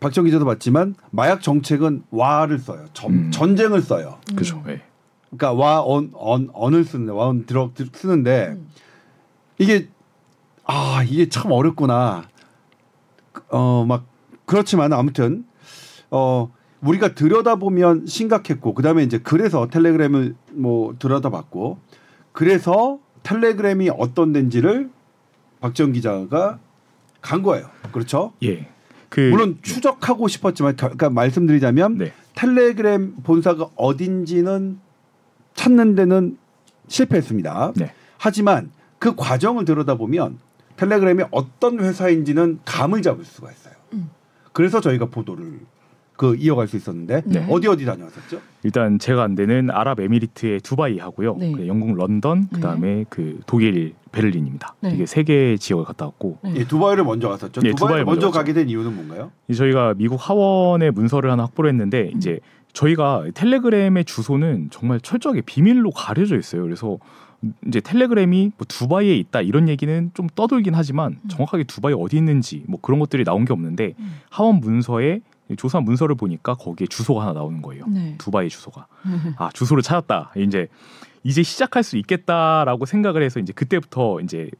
박정 기자도 봤지만 마약 정책은 와를 써요. 점, 음. 전쟁을 써요. 그렇죠. 음. 그러니까 와 언 언 언을 쓰는데 와언 들어 쓰는데 음. 이게 아 이게 참 어렵구나. 어 막 그렇지만 아무튼 어. 우리가 들여다보면 심각했고, 그 다음에 이제 그래서 텔레그램을 뭐 들여다봤고, 그래서 텔레그램이 어떤 데인지를 박지원 기자가 간 거예요. 그렇죠? 예. 그 물론 추적하고 싶었지만, 그러니까 말씀드리자면, 네. 텔레그램 본사가 어딘지는 찾는 데는 실패했습니다. 네. 하지만 그 과정을 들여다보면 텔레그램이 어떤 회사인지는 감을 잡을 수가 있어요. 음. 그래서 저희가 보도를 그 이어갈 수 있었는데, 네. 어디 어디 다녀왔었죠? 일단 제가 안 되는 아랍에미리트의 두바이 하고요, 네. 영국 런던, 그다음에 네. 그 독일 베를린입니다. 네. 이게 세 개의 지역을 갔다 왔고, 네. 예, 두바이를 먼저 갔었죠. 예, 두바이를 두바이 먼저, 먼저 가게 된 이유는 뭔가요? 저희가 미국 하원의 문서를 하나 확보를 했는데, 음. 이제 저희가 텔레그램의 주소는 정말 철저하게 비밀로 가려져 있어요. 그래서 이제 텔레그램이 뭐 두바이에 있다 이런 얘기는 좀 떠돌긴 하지만, 음. 정확하게 두바이 어디 있는지 뭐 그런 것들이 나온 게 없는데, 음. 하원 문서에 조사 문서를 보니까 거기에 주소가 하나 나오는 거예요. 네. 두바이 주소가. 아, 주소를 찾았다. 이제 이제 시작할 수 있겠다라고 생각을 해서 이제 그때부터 이제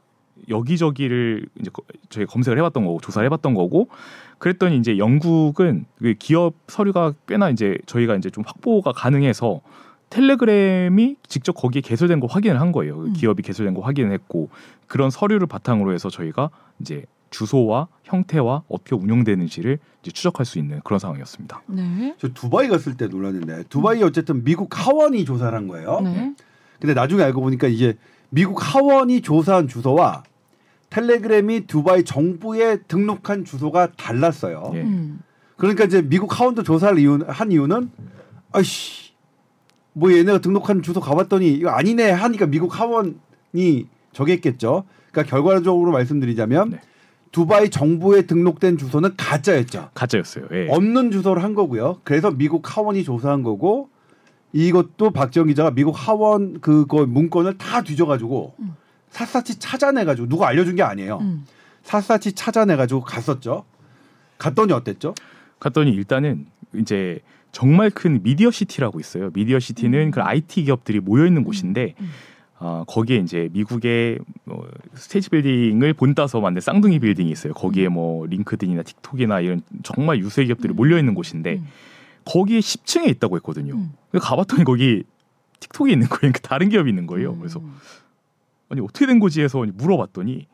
여기저기를 이제 저희 검색을 해봤던 거고, 조사를 해봤던 거고, 그랬더니 이제 영국은 기업 서류가 꽤나 이제 저희가 이제 좀 확보가 가능해서 텔레그램이 직접 거기에 개설된 걸 확인을 한 거예요. 음. 기업이 개설된 걸 확인을 했고, 그런 서류를 바탕으로 해서 저희가 이제 주소와 형태와 어떻게 운영되는지를 이제 추적할 수 있는 그런 상황이었습니다. 네. 저 두바이 갔을 때 놀랐는데, 두바이 어쨌든 미국 하원이 조사를 한 거예요. 네. 근데 나중에 알고 보니까 이게 미국 하원이 조사한 주소와 텔레그램이 두바이 정부에 등록한 주소가 달랐어요. 네. 음. 그러니까 이제 미국 하원도 조사를 이유, 한 이유는, 아이씨, 뭐 얘네가 등록한 주소 가봤더니 이거 아니네 하니까 미국 하원이 저겠겠죠. 그러니까 결과적으로 말씀드리자면, 네. 두바이 정부에 등록된 주소는 가짜였죠. 가짜였어요. 예. 없는 주소를 한 거고요. 그래서 미국 하원이 조사한 거고, 이것도 박지원 기자가 미국 하원 그거 문건을 다 뒤져가지고, 음. 샅샅이 찾아내가지고 누가 알려준 게 아니에요. 음. 샅샅이 찾아내가지고 갔었죠. 갔더니 어땠죠? 갔더니 일단은 이제 정말 큰 미디어 시티라고 있어요. 미디어 시티는 음. 그 아이티 기업들이 모여 있는 곳인데 음. 어, 거기에 이제 미국의 어, 스테이지 빌딩을 본따서 만든 쌍둥이 빌딩이 있어요. 거기에 뭐 링크드인이나 틱톡이나 이런 정말 유수 기업들이 음. 몰려 있는 곳인데 음. 거기에 십 층에 있다고 했거든요. 음. 가봤더니 거기 틱톡이 있는 거예요. 다른 기업이 있는 거예요. 음. 그래서 아니 어떻게 된 거지 해서 물어봤더니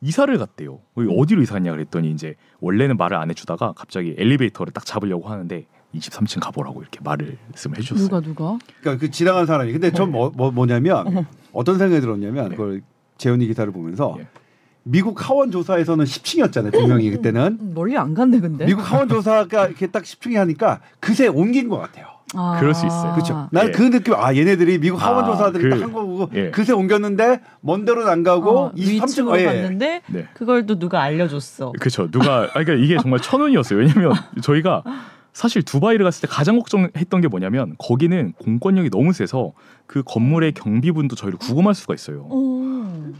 이사를 갔대요. 어디로 이사갔냐 그랬더니 이제 원래는 말을 안 해주다가 갑자기 엘리베이터를 딱 잡으려고 하는데 이십삼 층 가보라고 이렇게 말을 해주셨어요. 누가 누가? 그러니까 그 지나간 사람이. 근데 전 뭐, 뭐, 뭐냐면 네. 어떤 생각이 들었냐면 네. 그걸 재현이 기사를 보면서 네. 미국 하원 조사에서는 십 층이었잖아요. 분명히 그때는. 멀리 안 갔네 근데. 미국 하원 조사가 이렇게 딱 십 층에 하니까 그새 옮긴 것 같아요. 아~ 그럴 수 있어요. 그렇죠. 난 그 예. 느낌. 아 얘네들이 미국 하원 아, 조사들이 그, 딱 한 거 보고 예. 그새 옮겼는데 먼 데로는 안 가고 어, 이십삼 층으로 예. 갔는데 네. 그걸 또 누가 알려줬어. 그렇죠. 누가. 그러니까 이게 정말 천운이었어요. 왜냐하면 저희가 사실 두바이를 갔을 때 가장 걱정했던 게 뭐냐면 거기는 공권력이 너무 세서 그 건물의 경비분도 저희를 구금할 수가 있어요. 오.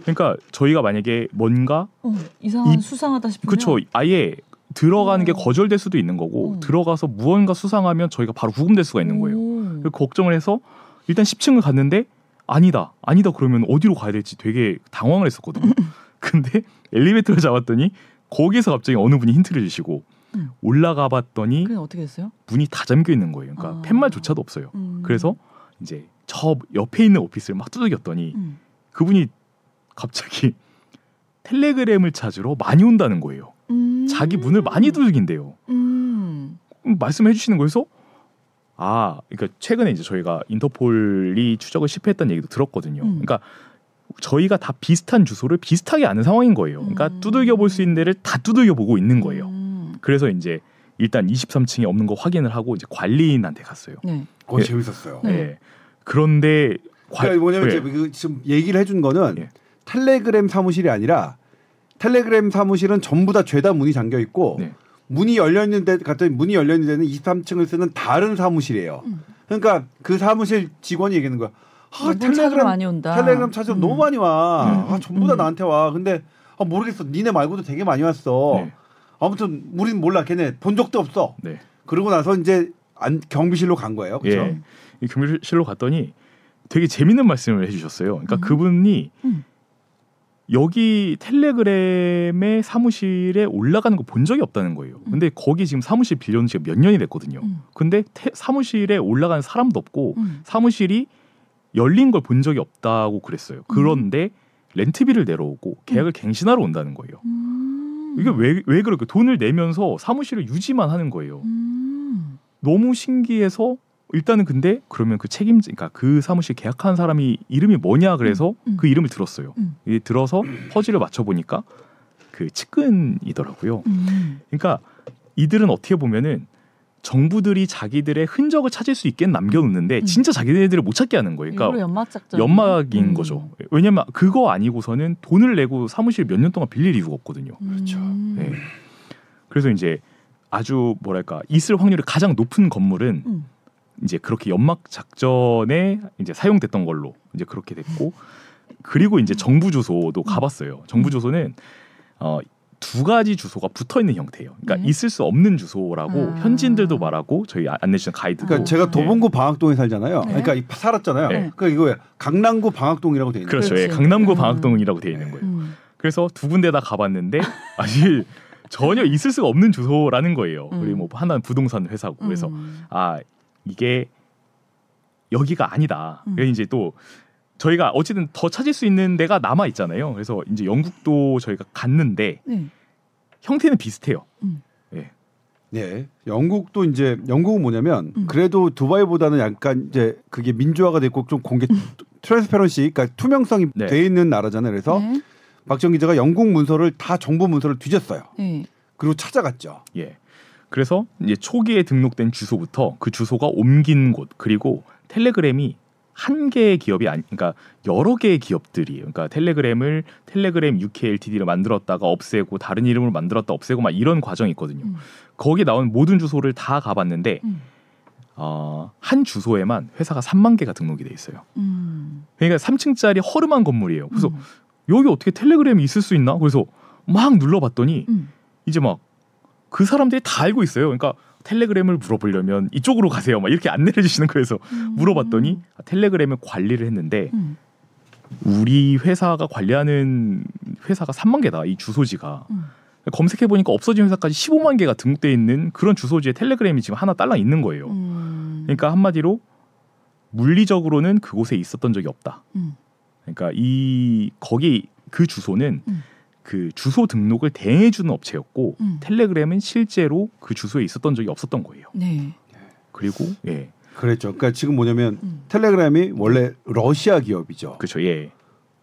그러니까 저희가 만약에 뭔가 어, 이상한 이, 수상하다 싶으면 그렇죠. 아예 들어가는 오. 게 거절될 수도 있는 거고 오. 들어가서 무언가 수상하면 저희가 바로 구금될 수가 있는 거예요. 그래서 걱정을 해서 일단 십 층을 갔는데 아니다. 아니다 그러면 어디로 가야 될지 되게 당황을 했었거든요. 근데 엘리베이터를 잡았더니 거기에서 갑자기 어느 분이 힌트를 주시고 음. 올라가 봤더니 그게 어떻게 됐어요? 문이 다 잠겨 있는 거예요. 그러니까 아. 팻말조차도 없어요. 음. 그래서 이제 저 옆에 있는 오피스를 막 두들겼더니 음. 그분이 갑자기 텔레그램을 찾으러 많이 온다는 거예요. 음. 자기 문을 많이 두들긴대요. 음. 말씀해 주시는 거에서 아, 그러니까 최근에 이제 저희가 인터폴이 추적을 실패했다는 얘기도 들었거든요. 음. 그러니까 저희가 다 비슷한 주소를 비슷하게 아는 상황인 거예요. 그러니까 음. 두들겨 볼 수 있는 데를 다 두들겨 보고 있는 거예요. 음. 그래서 이제 일단 이십삼 층에 없는 거 확인을 하고 이제 관리인한테 갔어요. 네. 그거 네. 재밌었어요. 네. 네. 그런데 그러니까 뭐냐면 네. 그 지금 얘기를 해준 거는 네. 텔레그램 사무실이 아니라 텔레그램 사무실은 전부 다 죄다 문이 잠겨 있고 네. 문이 열려 있는 데 갔더니 문이 열려 있는 데는 이십삼 층을 쓰는 다른 사무실이에요. 음. 그러니까 그 사무실 직원이 얘기하는 거야. 아, 텔레그램 많이 온다. 텔레그램 찾으러 음. 너무 많이 와. 음. 아, 전부 다 음. 나한테 와. 근데 아, 모르겠어. 니네 말고도 되게 많이 왔어. 네. 아무튼 우린 몰라. 걔네 본 적도 없어. 네. 그러고 나서 이제 안, 경비실로 간 거예요. 그렇죠? 예. 이 경비실로 갔더니 되게 재밌는 말씀을 해주셨어요. 그러니까 음. 그분이 음. 여기 텔레그램의 사무실에 올라가는 거 본 적이 없다는 거예요. 근데 거기 지금 사무실 빌려온 지가 몇 년이 됐거든요. 음. 근데 태, 사무실에 올라가는 사람도 없고 음. 사무실이 열린 걸 본 적이 없다고 그랬어요. 그런데 렌트비를 내러오고 계약을 음. 갱신하러 온다는 거예요. 음. 이게 왜, 왜 그럴까? 돈을 내면서 사무실을 유지만 하는 거예요. 음. 너무 신기해서 일단은 근데 그러면 그 책임자, 그러니까 그 사무실 계약한 사람이 이름이 뭐냐 그래서 음, 음. 그 이름을 들었어요. 음. 들어서 퍼즐을 맞춰보니까 그 측근이더라고요. 음. 그러니까 이들은 어떻게 보면은 정부들이 자기들의 흔적을 찾을 수 있게 남겨놓는데 음. 진짜 자기네들을 못 찾게 하는 거예요. 그러니까 연막작전. 연막인 음. 거죠. 왜냐면 그거 아니고서는 돈을 내고 사무실 몇 년 동안 빌릴 이유가 없거든요. 그렇죠. 음. 네. 그래서 이제 아주 뭐랄까 있을 확률이 가장 높은 건물은 음. 이제 그렇게 연막 작전에 이제 사용됐던 걸로 이제 그렇게 됐고 그리고 이제 정부 주소도 가봤어요. 정부 주소는 어, 두 가지 주소가 붙어 있는 형태예요. 그러니까 네. 있을 수 없는 주소라고 아. 현지인들도 말하고 저희 안내주신 가이드. 그러니까 제가 도봉구 네. 방학동에 살잖아요. 네. 그러니까 살았잖아요. 네. 그러니까 이거 강남구 방학동이라고 돼 있는 거예요. 그렇죠. 예, 강남구 방학동이라고 돼 있는 거예요. 음. 그래서 두 군데 다 가봤는데 사실. 전혀 있을 수가 없는 주소라는 거예요. 음. 그리고 뭐 하나는 부동산 회사고 음. 그래서 아. 이게 여기가 아니다. 음. 이제 또 저희가 어쨌든 더 찾을 수 있는 데가 남아 있잖아요. 그래서 이제 영국도 저희가 갔는데 네. 형태는 비슷해요. 음. 네. 네, 영국도 이제 영국은 뭐냐면 음. 그래도 두바이보다는 약간 이제 그게 민주화가 됐고 좀 공개 음. 트랜스페런시, 그러니까 투명성이 네. 돼 있는 나라잖아요. 그래서 네. 박지원 기자가 영국 문서를 다 정부 문서를 뒤졌어요. 네. 그리고 찾아갔죠. 예. 그래서 이제 초기에 등록된 주소부터 그 주소가 옮긴 곳 그리고 텔레그램이 한 개의 기업이 아니, 그러니까 여러 개의 기업들이에요. 그러니까 텔레그램을 텔레그램 유케이 엘티디를 만들었다가 없애고 다른 이름으로 만들었다 없애고 막 이런 과정이 있거든요. 음. 거기 나온 모든 주소를 다 가봤는데 음. 어, 한 주소에만 회사가 삼만 개가 등록이 돼 있어요. 음. 그러니까 삼 층짜리 허름한 건물이에요. 그래서 음. 여기 어떻게 텔레그램이 있을 수 있나? 그래서 막 눌러봤더니 음. 이제 막 그 사람들이 다 알고 있어요. 그러니까 텔레그램을 물어보려면 이쪽으로 가세요. 막 이렇게 안내를 주시는 거에서 음. 물어봤더니 텔레그램을 관리를 했는데 음. 우리 회사가 관리하는 회사가 삼만 개다. 이 주소지가. 음. 검색해보니까 없어진 회사까지 십오만 개가 등록되어 있는 그런 주소지에 텔레그램이 지금 하나 딸랑 있는 거예요. 음. 그러니까 한마디로 물리적으로는 그곳에 있었던 적이 없다. 음. 그러니까 이 거기 그 주소는 음. 그 주소 등록을 대행해주는 업체였고 음. 텔레그램은 실제로 그 주소에 있었던 적이 없었던 거예요. 네. 그리고 예. 그랬죠. 그러니까 지금 뭐냐면 음. 텔레그램이 원래 러시아 기업이죠. 그렇죠. 예.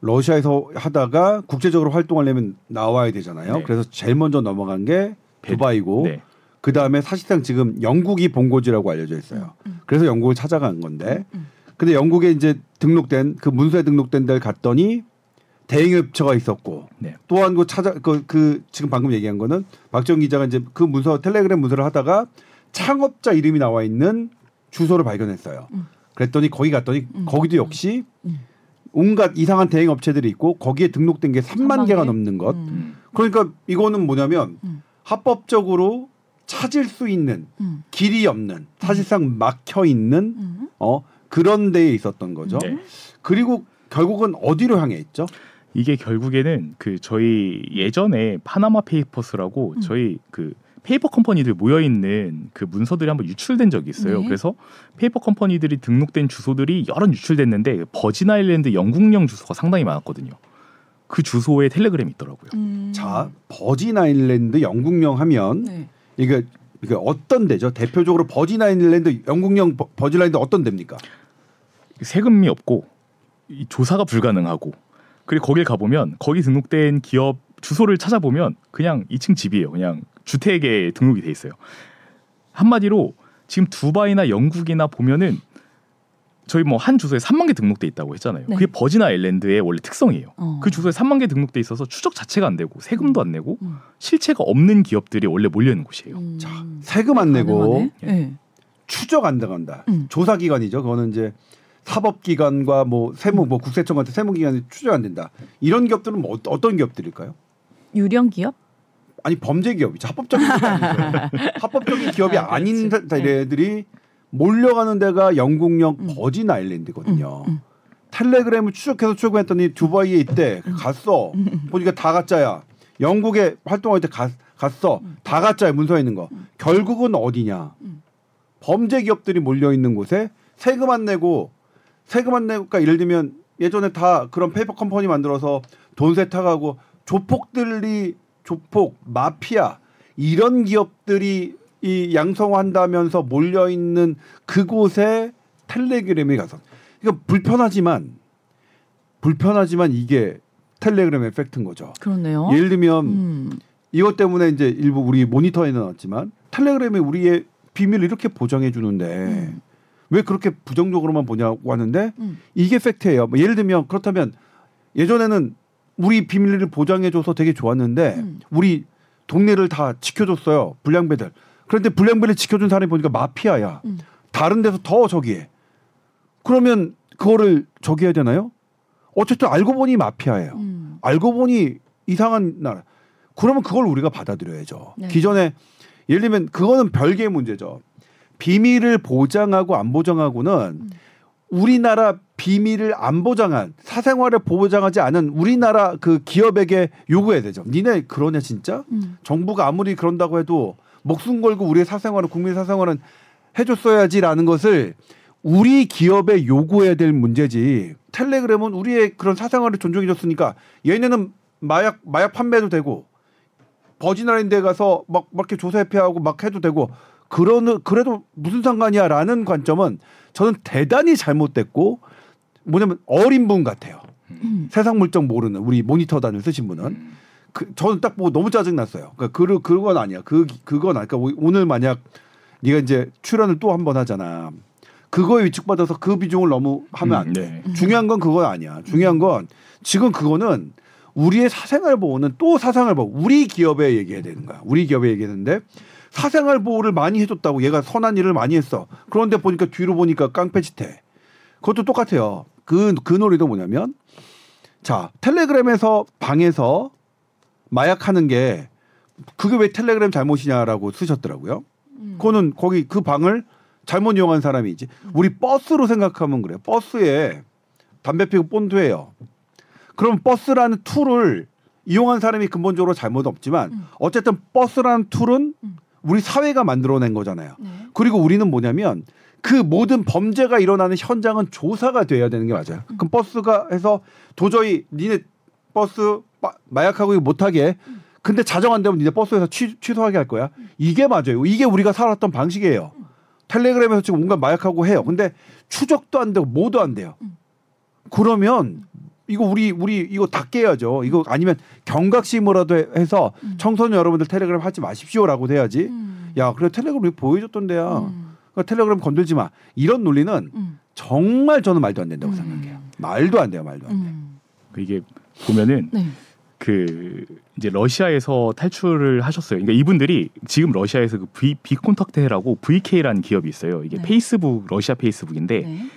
러시아에서 하다가 국제적으로 활동하려면 나와야 되잖아요. 네. 그래서 제일 먼저 넘어간 게 두바이고 네. 그 다음에 사실상 지금 영국이 본고지라고 알려져 있어요. 음. 그래서 영국을 찾아간 건데 음. 근데 영국에 이제 등록된 그 문서에 등록된 데를 갔더니 대행업체가 있었고 네. 또 한 곳 찾아 그, 그 지금 방금 얘기한 거는 박지원 기자가 이제 그 문서 텔레그램 문서를 하다가 창업자 이름이 나와 있는 주소를 발견했어요. 음. 그랬더니 거기 갔더니 음. 거기도 역시 음. 온갖 이상한 대행 업체들이 있고 거기에 등록된 게 삼만 개가 넘는 것. 음. 그러니까 이거는 뭐냐면 음. 합법적으로 찾을 수 있는 음. 길이 없는 사실상 막혀 있는 음. 어, 그런 데에 있었던 거죠. 네. 그리고 결국은 어디로 향해 있죠? 이게 결국에는 그 저희 예전에 파나마 페이퍼스라고 음. 저희 그 페이퍼 컴퍼니들 모여 있는 그 문서들이 한번 유출된 적이 있어요. 네. 그래서 페이퍼 컴퍼니들이 등록된 주소들이 여러 유출됐는데 버진 아일랜드 영국령 주소가 상당히 많았거든요. 그 주소에 텔레그램이 있더라고요. 음. 자, 버진 아일랜드 영국령 하면 네. 이게 이게 어떤 데죠? 대표적으로 버진 아일랜드 영국령 버진 아일랜드 어떤 데입니까? 세금이 없고 이 조사가 불가능하고 그리고 거길 가 보면 거기 등록된 기업 주소를 찾아보면 그냥 이 층 집이에요. 그냥 주택에 등록이 돼 있어요. 한마디로 지금 두바이나 영국이나 보면은 저희 뭐 한 주소에 삼만 개 등록돼 있다고 했잖아요. 네. 그게 버진 아일랜드의 원래 특성이에요. 어. 그 주소에 삼만 개 등록돼 있어서 추적 자체가 안 되고 세금도 안 내고 음. 실체가 없는 기업들이 원래 몰려 있는 곳이에요. 음. 자, 세금 안 내고 예. 네. 추적 안 당한다. 음. 조사 기관이죠. 그거는 이제 사법기관과 뭐 세무, 뭐 국세청 같은 세무기관이 추적 안 된다. 이런 기업들은 뭐 어떤 기업들일까요? 유령 기업? 아니 범죄 기업이죠. 합법적인 기업이 아니죠. 합법적인 기업이 아, 아닌 애들이 몰려가는 데가 영국령 음. 버진 아일랜드거든요. 음, 음. 텔레그램을 추적해서 추적했더니 두바이에 있대. 음. 갔어. 음. 보니까 다 가짜야. 영국에 활동할 때 가, 갔어. 음. 다 가짜야. 문서에 있는 거. 음. 결국은 어디냐. 음. 범죄 기업들이 몰려있는 곳에 세금 안 내고 세금 안 내고 그러니까 예를 들면 예전에 다 그런 페이퍼 컴퍼니 만들어서 돈 세탁하고 조폭들이 조폭, 마피아 이런 기업들이 이 양성한다면서 몰려 있는 그곳에 텔레그램이 가서 그러니까 불편하지만 불편하지만 이게 텔레그램 에펙트인 거죠. 그렇네요. 예를 들면 음. 이것 때문에 이제 일부 우리 모니터에는 나왔지만 텔레그램이 우리의 비밀을 이렇게 보장해 주는데 음. 왜 그렇게 부정적으로만 보냐고 하는데 음. 이게 팩트예요. 뭐 예를 들면 그렇다면 예전에는 우리 비밀을 보장해줘서 되게 좋았는데 음. 우리 동네를 다 지켜줬어요. 불량배들. 그런데 불량배를 지켜준 사람이 보니까 마피아야. 음. 다른 데서 더 저기해. 그러면 그거를 저기해야 되나요? 어쨌든 알고 보니 마피아예요. 음. 알고 보니 이상한 나라. 그러면 그걸 우리가 받아들여야죠. 네. 기존에 예를 들면 그거는 별개의 문제죠. 비밀을 보장하고 안 보장하고는 음. 우리나라 비밀을 안 보장한 사생활을 보장하지 않은 우리나라 그 기업에게 요구해야 되죠. 니네 그러냐 진짜? 음. 정부가 아무리 그런다고 해도 목숨 걸고 우리의 사생활은 국민 사생활은 해줬어야지라는 것을 우리 기업에 요구해야 될 문제지. 텔레그램은 우리의 그런 사생활을 존중해줬으니까 얘네는 마약 마약 판매도 되고 버진 아일랜드에 가서 막 막 이렇게 조세 회피하고 막 해도 되고. 그런 그래도 무슨 상관이야라는 관점은 저는 대단히 잘못됐고 뭐냐면 어린 분 같아요. 음. 세상 물정 모르는 우리 모니터단을 쓰신 분은 음. 그, 저는 딱 보고 너무 짜증 났어요. 그러니까 그 그건 아니야. 그 그건 아니까 그러니까 오늘 만약 네가 이제 출연을 또 한 번 하잖아. 그거에 위축받아서 그 비중을 너무 하면 안 돼. 음. 중요한 건 그건 아니야. 중요한 건 지금 그거는 우리의 사생활 보호는 또 사상을 보고 우리 기업에 얘기해야 되는 거야. 우리 기업에 얘기했는데. 사생활 보호를 많이 해줬다고 얘가 선한 일을 많이 했어. 그런데 보니까 뒤로 보니까 깡패짓해. 그것도 똑같아요. 그, 그 논리도 뭐냐면 자 텔레그램에서 방에서 마약하는 게 그게 왜 텔레그램 잘못이냐라고 쓰셨더라고요. 음. 그거는 거기 그 방을 잘못 이용한 사람이지. 음. 우리 버스로 생각하면 그래요. 버스에 담배 피고 본드해요. 그럼 버스라는 툴을 이용한 사람이 근본적으로 잘못은 없지만 음. 어쨌든 버스라는 툴은 음. 우리 사회가 만들어낸 거잖아요. 네. 그리고 우리는 뭐냐면 그 모든 범죄가 일어나는 현장은 조사가 돼야 되는 게 맞아요. 음. 그럼 버스가 해서 도저히 니네 버스 마, 마약하고 못하게 음. 근데 자정 안 되면 니네 버스에서 취, 취소하게 할 거야. 음. 이게 맞아요. 이게 우리가 살았던 방식이에요. 음. 텔레그램에서 지금 온갖 마약하고 해요. 근데 추적도 안 되고 뭐도 안 돼요. 음. 그러면 이거 우리 우리 이거 다 깨야죠. 이거 아니면 경각심으로라도 해서 음. 청소년 여러분들 텔레그램 하지 마십시오라고 해야지. 음. 야, 그래 텔레그램 보여줬던데야. 음. 그러니까 텔레그램 건들지 마. 이런 논리는 음. 정말 저는 말도 안 된다고 음. 생각해요. 말도 안 돼요, 말도 안 돼. 음. 이게 보면은 네. 그 이제 러시아에서 탈출을 하셨어요. 그러니까 이분들이 지금 러시아에서 그 V 비콘탁테라고 브이케이라는 기업이 있어요. 이게 네. 페이스북 러시아 페이스북인데. 네.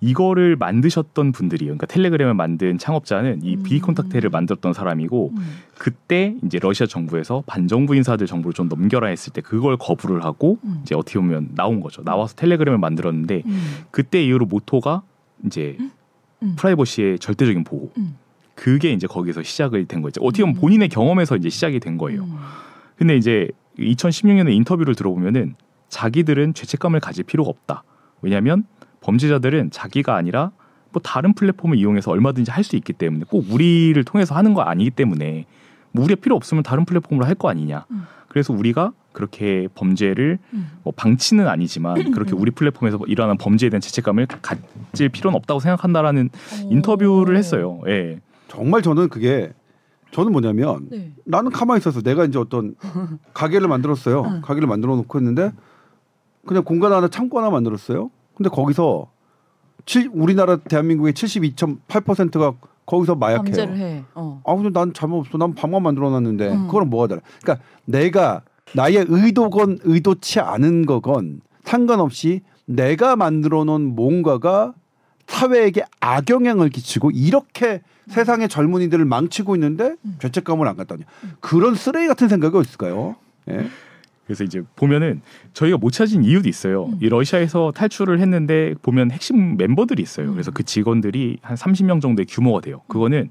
이거를 만드셨던 분들이에요. 그러니까 텔레그램을 만든 창업자는 이 비콘탁테를 만들었던 사람이고 음. 그때 이제 러시아 정부에서 반정부 인사들 정보를 좀 넘겨라 했을 때 그걸 거부를 하고 음. 이제 어떻게 보면 나온 거죠. 나와서 텔레그램을 만들었는데 음. 그때 이후로 모토가 이제 음? 음. 프라이버시의 절대적인 보호. 음. 그게 이제 거기서 시작이 된 거죠. 어떻게 보면 본인의 경험에서 이제 시작이 된 거예요. 음. 근데 이제 이천십육 년에 인터뷰를 들어보면은 자기들은 죄책감을 가질 필요가 없다. 왜냐하면 범죄자들은 자기가 아니라 뭐 다른 플랫폼을 이용해서 얼마든지 할 수 있기 때문에 꼭 우리를 통해서 하는 거 아니기 때문에 뭐 우리가 필요 없으면 다른 플랫폼으로 할 거 아니냐. 음. 그래서 우리가 그렇게 범죄를 음. 뭐 방치는 아니지만 그렇게 우리 플랫폼에서 일어난 범죄에 대한 죄책감을 가질 필요는 없다고 생각한다라는 오. 인터뷰를 했어요. 예. 정말 저는 그게 저는 뭐냐면 네. 나는 가만히 있어서 내가 이제 어떤 가게를 만들었어요. 어. 가게를 만들어 놓고 했는데 그냥 공간 하나 창고 하나 만들었어요. 근데 거기서 칠, 우리나라 대한민국의 칠십이 점 팔 퍼센트가 거기서 마약해요. 범죄를 해. 어. 아, 근데 난 잘못 없어. 난 방만 만들어놨는데 음. 그거랑 뭐가 달라. 그러니까 내가 나의 의도건 의도치 않은 거건 상관없이 내가 만들어놓은 뭔가가 사회에게 악영향을 끼치고 이렇게 음. 세상의 젊은이들을 망치고 있는데 음. 죄책감을 안 갖다니. 음. 그런 쓰레기 같은 생각이 어딨을까요? 예. 그래서 이제 보면은 저희가 못 찾은 이유도 있어요. 음. 이 러시아에서 탈출을 했는데 보면 핵심 멤버들이 있어요. 음. 그래서 그 직원들이 한 삼십 명 정도의 규모가 돼요. 그거는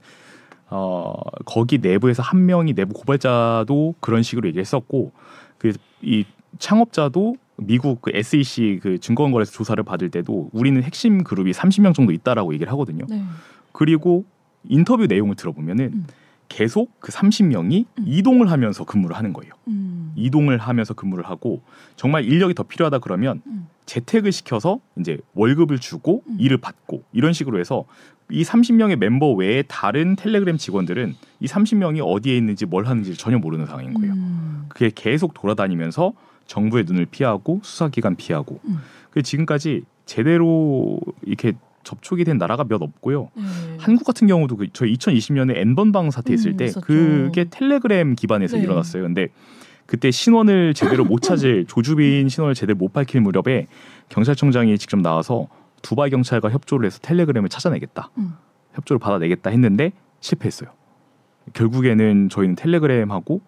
어, 거기 내부에서 한 명이 내부 고발자도 그런 식으로 얘기했었고, 그 이 창업자도 미국 그 에스이씨 그 증권거래소 조사를 받을 때도 우리는 핵심 그룹이 삼십 명 정도 있다라고 얘기를 하거든요. 네. 그리고 인터뷰 내용을 들어보면은. 음. 계속 그 삼십 명이 음. 이동을 하면서 근무를 하는 거예요. 음. 이동을 하면서 근무를 하고 정말 인력이 더 필요하다 그러면 음. 재택을 시켜서 이제 월급을 주고 음. 일을 받고 이런 식으로 해서 이 삼십 명의 멤버 외에 다른 텔레그램 직원들은 이 삼십 명이 어디에 있는지 뭘 하는지 전혀 모르는 상황인 거예요. 음. 그게 계속 돌아다니면서 정부의 눈을 피하고 수사기관 피하고 음. 그래서 지금까지 제대로 이렇게 접촉이 된 나라가 몇 없고요. 음. 한국 같은 경우도 그 저희 이천이십 년에 N번방 사태 있을 음, 때 있었죠. 그게 텔레그램 기반에서 네. 일어났어요. 근데 그때 신원을 제대로 못 찾을 조주빈 신원을 제대로 못 밝힐 무렵에 경찰청장이 직접 나와서 두바이 경찰과 협조를 해서 텔레그램을 찾아내겠다. 음. 협조를 받아내겠다 했는데 실패했어요. 결국에는 저희는 텔레그램하고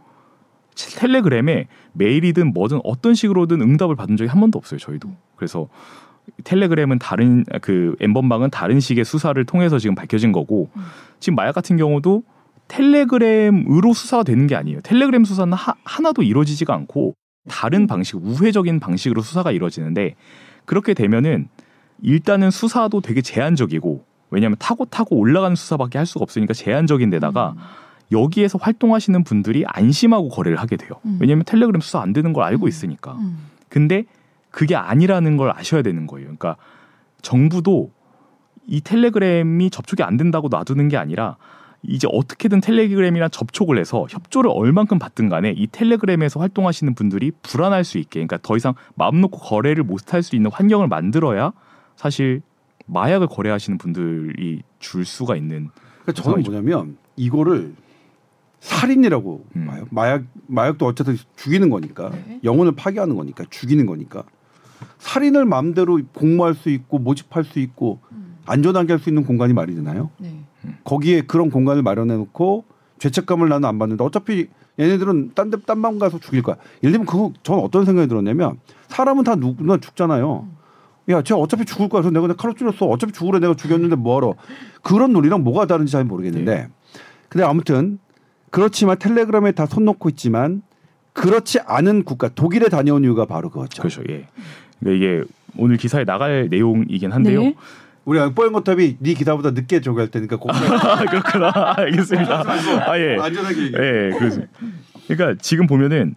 텔레그램에 메일이든 뭐든 어떤 식으로든 응답을 받은 적이 한 번도 없어요. 저희도. 그래서 텔레그램은 다른 그 N번방은 다른 식의 수사를 통해서 지금 밝혀진 거고 음. 지금 마약 같은 경우도 텔레그램으로 수사가 되는 게 아니에요. 텔레그램 수사는 하, 하나도 이루어지지가 않고 다른 방식, 우회적인 방식으로 수사가 이루어지는데 그렇게 되면은 일단은 수사도 되게 제한적이고 왜냐하면 타고 타고 올라가는 수사밖에 할 수가 없으니까 제한적인 데다가 음. 여기에서 활동하시는 분들이 안심하고 거래를 하게 돼요. 음. 왜냐하면 텔레그램 수사 안 되는 걸 알고 있으니까. 음. 음. 근데 그게 아니라는 걸 아셔야 되는 거예요. 그러니까 정부도 이 텔레그램이 접촉이 안 된다고 놔두는 게 아니라 이제 어떻게든 텔레그램이랑 접촉을 해서 협조를 얼만큼 받든 간에 이 텔레그램에서 활동하시는 분들이 불안할 수 있게 그러니까 더 이상 마음 놓고 거래를 못할 수 있는 환경을 만들어야 사실 마약을 거래하시는 분들이 줄 수가 있는 그러니까 저는 뭐냐면 이거를 살인이라고 음. 봐요. 마약 마약도 어쨌든 죽이는 거니까 네. 영혼을 파괴하는 거니까 죽이는 거니까 살인을 마음대로 공모할 수 있고 모집할 수 있고 음. 안전하게 할 수 있는 공간이 말이잖아요. 네. 거기에 그런 공간을 마련해놓고 죄책감을 나는 안 받는다. 어차피 얘네들은 딴 데 딴 방 가서 죽일 거야. 예를 들면 그거 전 어떤 생각이 들었냐면 사람은 다 누구나 죽잖아요. 음. 야, 쟤 어차피 죽을 거야. 그래서 내가 그냥 칼로 찔렀어. 어차피 죽으래. 내가 죽였는데 뭐하러. 그런 논리랑 뭐가 다른지 잘 모르겠는데. 네. 근데 아무튼 그렇지만 텔레그램에 다 손 놓고 있지만 그렇지 않은 국가 독일에 다녀온 이유가 바로 그거죠. 그렇죠. 예. 근데 이게 오늘 기사에 나갈 내용이긴 한데요. 네. 우리 뽀얀거탑이 네 기사보다 늦게 저기할 테니까 아, 그렇구나. 알겠습니다. 아, 예. 안전하게 얘기해. 예, 그렇습니다. 그러니까 지금 보면은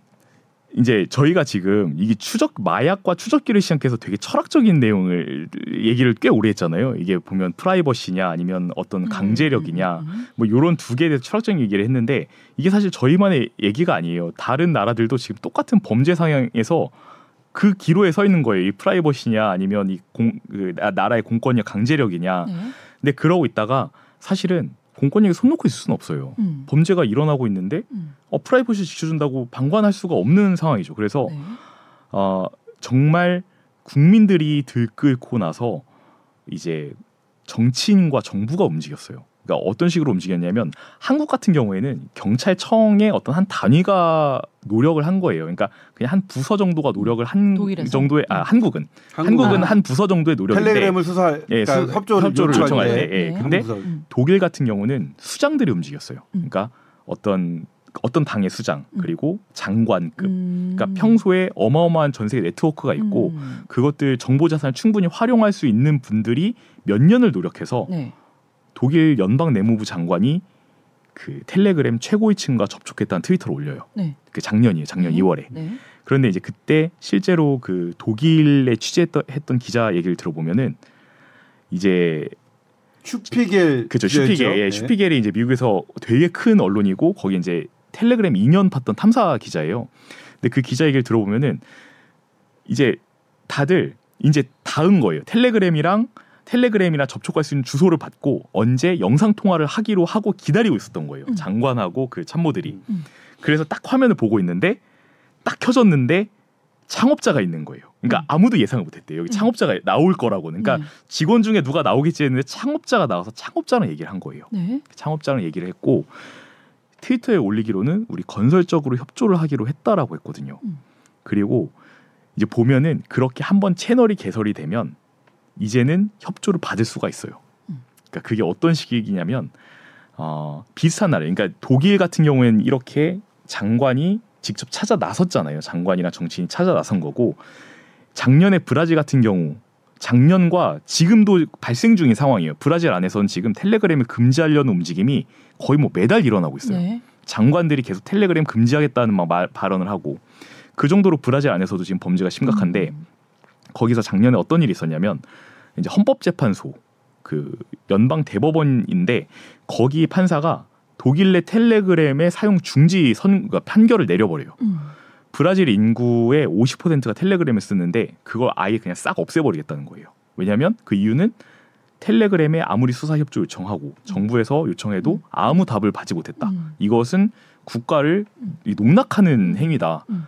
이제 저희가 지금 이게 추적 마약과 추적기를 시작해서 되게 철학적인 내용을 얘기를 꽤 오래 했잖아요. 이게 보면 프라이버시냐 아니면 어떤 강제력이냐 뭐 이런 두 개에 대해서 철학적인 얘기를 했는데 이게 사실 저희만의 얘기가 아니에요. 다른 나라들도 지금 똑같은 범죄 상황에서 그 기로에 서 있는 거예요. 이 프라이버시냐 아니면 이 공, 그 나라의 공권력 강제력이냐. 네. 근데 그러고 있다가 사실은 공권력에 손 놓고 있을 수는 없어요. 음. 범죄가 일어나고 있는데 음. 어, 프라이버시 지켜준다고 방관할 수가 없는 상황이죠. 그래서 네. 어, 정말 국민들이 들끓고 나서 이제 정치인과 정부가 움직였어요. 그러니까 어떤 식으로 움직였냐면 한국 같은 경우에는 경찰청의 어떤 한 단위가 노력을 한 거예요. 그러니까 그냥 한 부서 정도가 노력을 한 독일에서. 정도의 아 한국은 한국은, 한국은 아. 한 부서 정도의 노력인데 텔레그램을 수사 예, 수, 협조를, 협조를 요청할 때 예, 네. 근데 음. 독일 같은 경우는 수장들이 움직였어요. 그러니까 어떤 어떤 당의 수장 그리고 장관급 음. 그러니까 평소에 어마어마한 전 세계 네트워크가 있고 음. 그것들 정보 자산을 충분히 활용할 수 있는 분들이 몇 년을 노력해서 네. 독일 연방 내무부 장관이 그 텔레그램 최고위층과 접촉했다는 트위터를 올려요. 네. 그 작년이에요. 작년 네. 이월에. 네. 그런데 이제 그때 실제로 그 독일에 취재했던 했던 기자 얘기를 들어보면은 이제 슈피겔 그죠 슈피겔 예, 네. 슈피겔이 이제 미국에서 되게 큰 언론이고 거기 이제 텔레그램 이 년 봤던 탐사 기자예요. 근데 그 기자 얘기를 들어보면은 이제 다들 이제 닿은 거예요. 텔레그램이랑 텔레그램이나 접촉할 수 있는 주소를 받고 언제 영상통화를 하기로 하고 기다리고 있었던 거예요. 음. 장관하고 그 참모들이. 음. 그래서 딱 화면을 보고 있는데 딱 켜졌는데 창업자가 있는 거예요. 그러니까 음. 아무도 예상을 못했대요. 여기 음. 창업자가 나올 거라고. 그러니까 네. 직원 중에 누가 나오겠지 했는데 창업자가 나와서 창업자랑 얘기를 한 거예요. 네. 창업자랑 얘기를 했고 트위터에 올리기로는 우리 건설적으로 협조를 하기로 했다라고 했거든요. 음. 그리고 이제 보면은 그렇게 한번 채널이 개설이 되면 이제는 협조를 받을 수가 있어요. 그러니까 그게 어떤 식이냐면 어, 비슷한 나라, 그러니까 독일 같은 경우에는 이렇게 장관이 직접 찾아 나섰잖아요. 장관이나 정치인이 찾아 나선 거고 작년에 브라질 같은 경우 작년과 지금도 발생 중인 상황이에요. 브라질 안에서는 지금 텔레그램을 금지하려는 움직임이 거의 뭐 매달 일어나고 있어요. 네. 장관들이 계속 텔레그램 금지하겠다는 막 말, 발언을 하고 그 정도로 브라질 안에서도 지금 범죄가 심각한데 음. 거기서 작년에 어떤 일이 있었냐면 이제 헌법재판소 그 연방 대법원인데 거기 판사가 독일 내 텔레그램의 사용 중지 선 그러니까 판결을 내려버려요. 음. 브라질 인구의 오십 퍼센트가 텔레그램을 쓰는데 그걸 아예 그냥 싹 없애버리겠다는 거예요. 왜냐하면 그 이유는 텔레그램에 아무리 수사 협조 요청하고 정부에서 요청해도 음. 아무 답을 받지 못했다. 음. 이것은 국가를 농락하는 행위다. 음.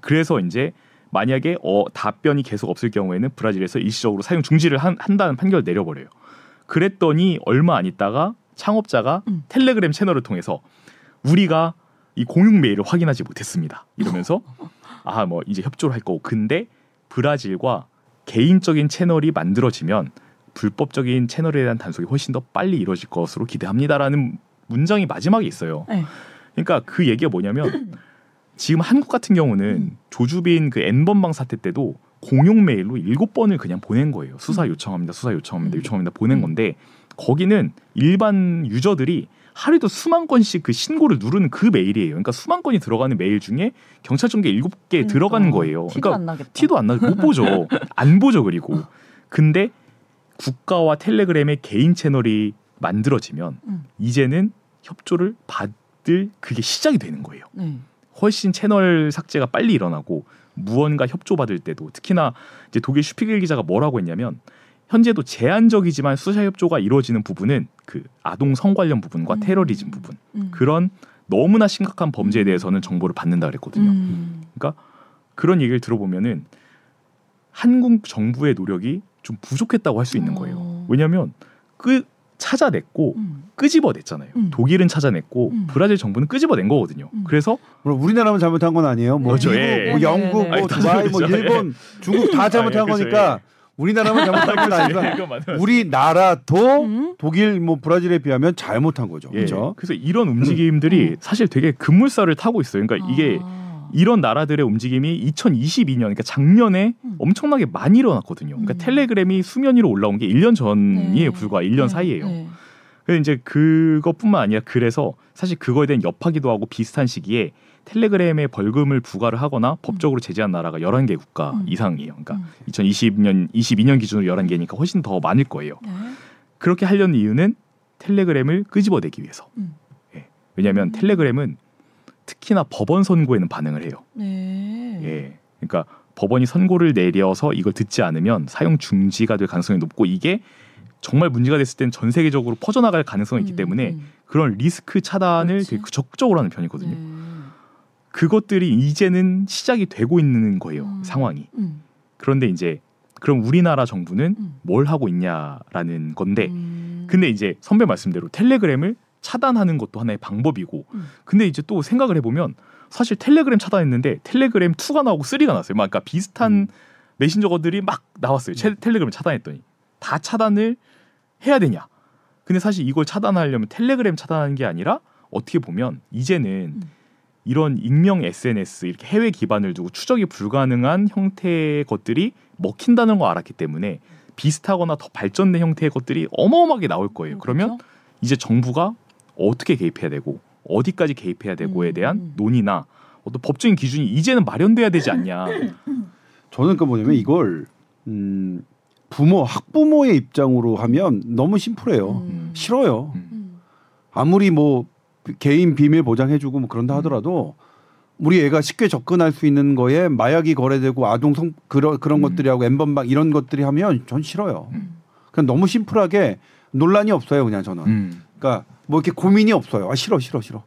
그래서 이제 만약에 어, 답변이 계속 없을 경우에는 브라질에서 일시적으로 사용 중지를 한, 한다는 판결을 내려버려요. 그랬더니 얼마 안 있다가 창업자가 음. 텔레그램 채널을 통해서 우리가 이 공용 메일을 확인하지 못했습니다. 이러면서 아, 뭐 이제 협조를 할 거고 근데 브라질과 개인적인 채널이 만들어지면 불법적인 채널에 대한 단속이 훨씬 더 빨리 이루어질 것으로 기대합니다라는 문장이 마지막에 있어요. 네. 그러니까 그 얘기가 뭐냐면 지금 한국 같은 경우는 음. 조주빈 그 N번방 사태 때도 공용 메일로 일곱 번을 그냥 보낸 거예요. 수사 요청합니다. 수사 요청합니다. 요청합니다. 보낸 건데 거기는 일반 유저들이 하루에도 수만 건씩 그 신고를 누르는 그 메일이에요. 그러니까 수만 건이 들어가는 메일 중에 경찰청계 일곱 개 그러니까, 들어가는 거예요. 티도 그러니까 안 나겠다. 티도 안 나죠. 못 보죠. 안 보죠. 그리고. 근데 국가와 텔레그램의 개인 채널이 만들어지면 음. 이제는 협조를 받을 그게 시작이 되는 거예요. 음. 훨씬 채널 삭제가 빨리 일어나고 무언가 협조받을 때도 특히나 이제 독일 슈피겔 기자가 뭐라고 했냐면 현재도 제한적이지만 수사 협조가 이루어지는 부분은 그 아동 성 관련 부분과 음. 테러리즘 부분 음. 그런 너무나 심각한 범죄에 대해서는 정보를 받는다 그랬거든요. 음. 그러니까 그런 얘기를 들어보면은 한국 정부의 노력이 좀 부족했다고 할 수 있는 거예요. 어. 왜냐하면 그 찾아냈고 음. 끄집어냈잖아요. 음. 독일은 찾아냈고 음. 브라질 정부는 끄집어낸 거거든요. 음. 그래서 물론 우리나라만 잘못한 건 아니에요. 뭐, 그렇죠. 예. 뭐 영국, 뭐 두바이, 뭐 일본, 예. 중국 다 잘못한 아, 예. 거니까 우리나라만 잘못한 건 아니라 우리나라도 음? 독일, 뭐 브라질에 비하면 잘못한 거죠. 예. 그렇죠. 그래서 이런 움직임들이 음. 사실 되게 급물살을 타고 있어요. 그러니까 아. 이게 이런 나라들의 움직임이 이천이십이 년, 그러니까 작년에 음. 엄청나게 많이 일어났거든요. 그러니까 음. 텔레그램이 수면 위로 올라온 게 일 년 전이에요. 네. 불과 일 년 네. 사이에요. 네. 그래서 이제 그것뿐만 아니라 그래서 사실 그거에 대한 여파기도 하고 비슷한 시기에 텔레그램에 벌금을 부과를 하거나 법적으로 제재한 나라가 열한 개 국가 음. 이상이에요. 그러니까 음. 이천이십 년, 이십이 년 기준으로 열한 개니까 훨씬 더 많을 거예요. 네. 그렇게 하려는 이유는 텔레그램을 끄집어내기 위해서. 음. 예. 왜냐하면 음. 텔레그램은 특히나 법원 선고에는 반응을 해요. 네. 예, 그러니까 법원이 선고를 내려서 이걸 듣지 않으면 사용 중지가 될 가능성이 높고 이게 정말 문제가 됐을 때는 전 세계적으로 퍼져나갈 가능성이 있기 음, 때문에 음. 그런 리스크 차단을 그렇지. 되게 적극적으로 하는 편이거든요. 네. 그것들이 이제는 시작이 되고 있는 거예요. 음. 상황이. 음. 그런데 이제 그럼 우리나라 정부는 음. 뭘 하고 있냐라는 건데 음. 근데 이제 선배 말씀대로 텔레그램을 차단하는 것도 하나의 방법이고 음. 근데 이제 또 생각을 해보면 사실 텔레그램 차단했는데 텔레그램 이가 나오고 삼이 나왔어요. 막 그러니까 비슷한 음. 메신저들이 막 나왔어요. 음. 텔레그램 차단했더니 다 차단을 해야 되냐. 근데 사실 이걸 차단하려면 텔레그램 차단하는 게 아니라 어떻게 보면 이제는 음. 이런 익명 에스엔에스 이렇게 해외 기반을 두고 추적이 불가능한 형태의 것들이 먹힌다는 걸 알았기 때문에 비슷하거나 더 발전된 형태의 것들이 어마어마하게 나올 거예요. 그러면 그렇죠? 이제 정부가 어떻게 개입해야 되고 어디까지 개입해야 되고에 대한 음. 논의나 어떤 법적인 기준이 이제는 마련돼야 되지 않냐. 저는 그 뭐냐면 이걸 음, 부모 학부모의 입장으로 하면 너무 심플해요. 음. 싫어요. 음. 아무리 뭐 개인 비밀 보장해주고 뭐 그런다 하더라도 우리 애가 쉽게 접근할 수 있는 거에 마약이 거래되고 아동 성 그런 그런 음. 것들이하고 N번방 이런 것들이 하면 전 싫어요. 음. 그냥 너무 심플하게 논란이 없어요. 그냥 저는. 음. 그러니까 뭐 이렇게 고민이 없어요. 아 싫어 싫어 싫어.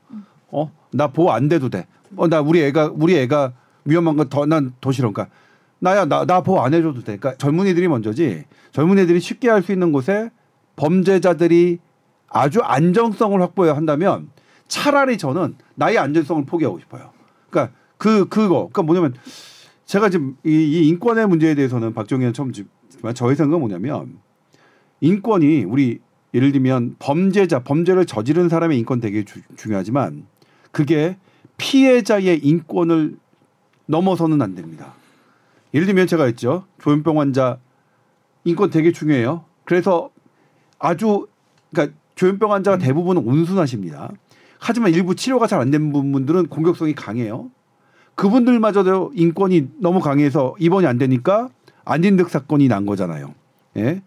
어 나 보호 안 돼도 돼. 어 나 우리 애가 우리 애가 위험한 건 더 난 더 싫어. 그러니까 나야 나 나 보호 안 해줘도 돼. 그러니까 젊은이들이 먼저지. 젊은이들이 쉽게 할 수 있는 곳에 범죄자들이 아주 안정성을 확보해야 한다면 차라리 저는 나의 안정성을 포기하고 싶어요. 그러니까 그 그거 그러니까 뭐냐면 제가 지금 이, 이 인권의 문제에 대해서는 박정희는 처음 지만 저의 생각은 뭐냐면 인권이 우리 예를 들면 범죄자, 범죄를 저지른 사람의 인권 되게 주, 중요하지만 그게 피해자의 인권을 넘어서는 안 됩니다. 예를 들면 제가 했죠. 조현병 환자 인권 되게 중요해요. 그래서 아주 그러니까 조현병 환자가 대부분은 온순하십니다. 하지만 일부 치료가 잘 안 된 분들은 공격성이 강해요. 그분들마저도 인권이 너무 강해서 입원이 안 되니까 안인득 사건이 난 거잖아요. 예,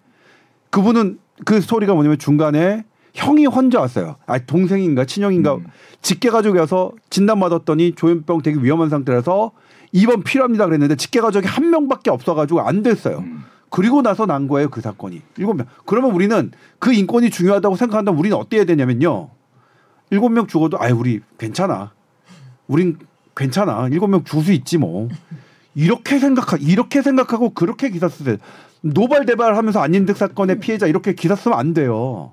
그분은 그 스토리가 뭐냐면 중간에 형이 혼자 왔어요. 아 동생인가 친형인가 음. 직계가족이 와서 진단받았더니 조현병 되게 위험한 상태라서 입원 필요합니다 그랬는데 직계가족이 한 명밖에 없어가지고 안 됐어요. 음. 그리고 나서 난 거예요. 그 사건이. 일곱 명. 그러면 우리는 그 인권이 중요하다고 생각한다면 우리는 어때야 되냐면요. 일곱 명 죽어도 아유 우리 괜찮아. 우린 괜찮아. 일곱 명 죽을 수 있지 뭐. 이렇게 생각하 이렇게 생각하고 그렇게 기사 쓰세요. 노발대발하면서 안인득 사건의 피해자 이렇게 기사 쓰면 안 돼요.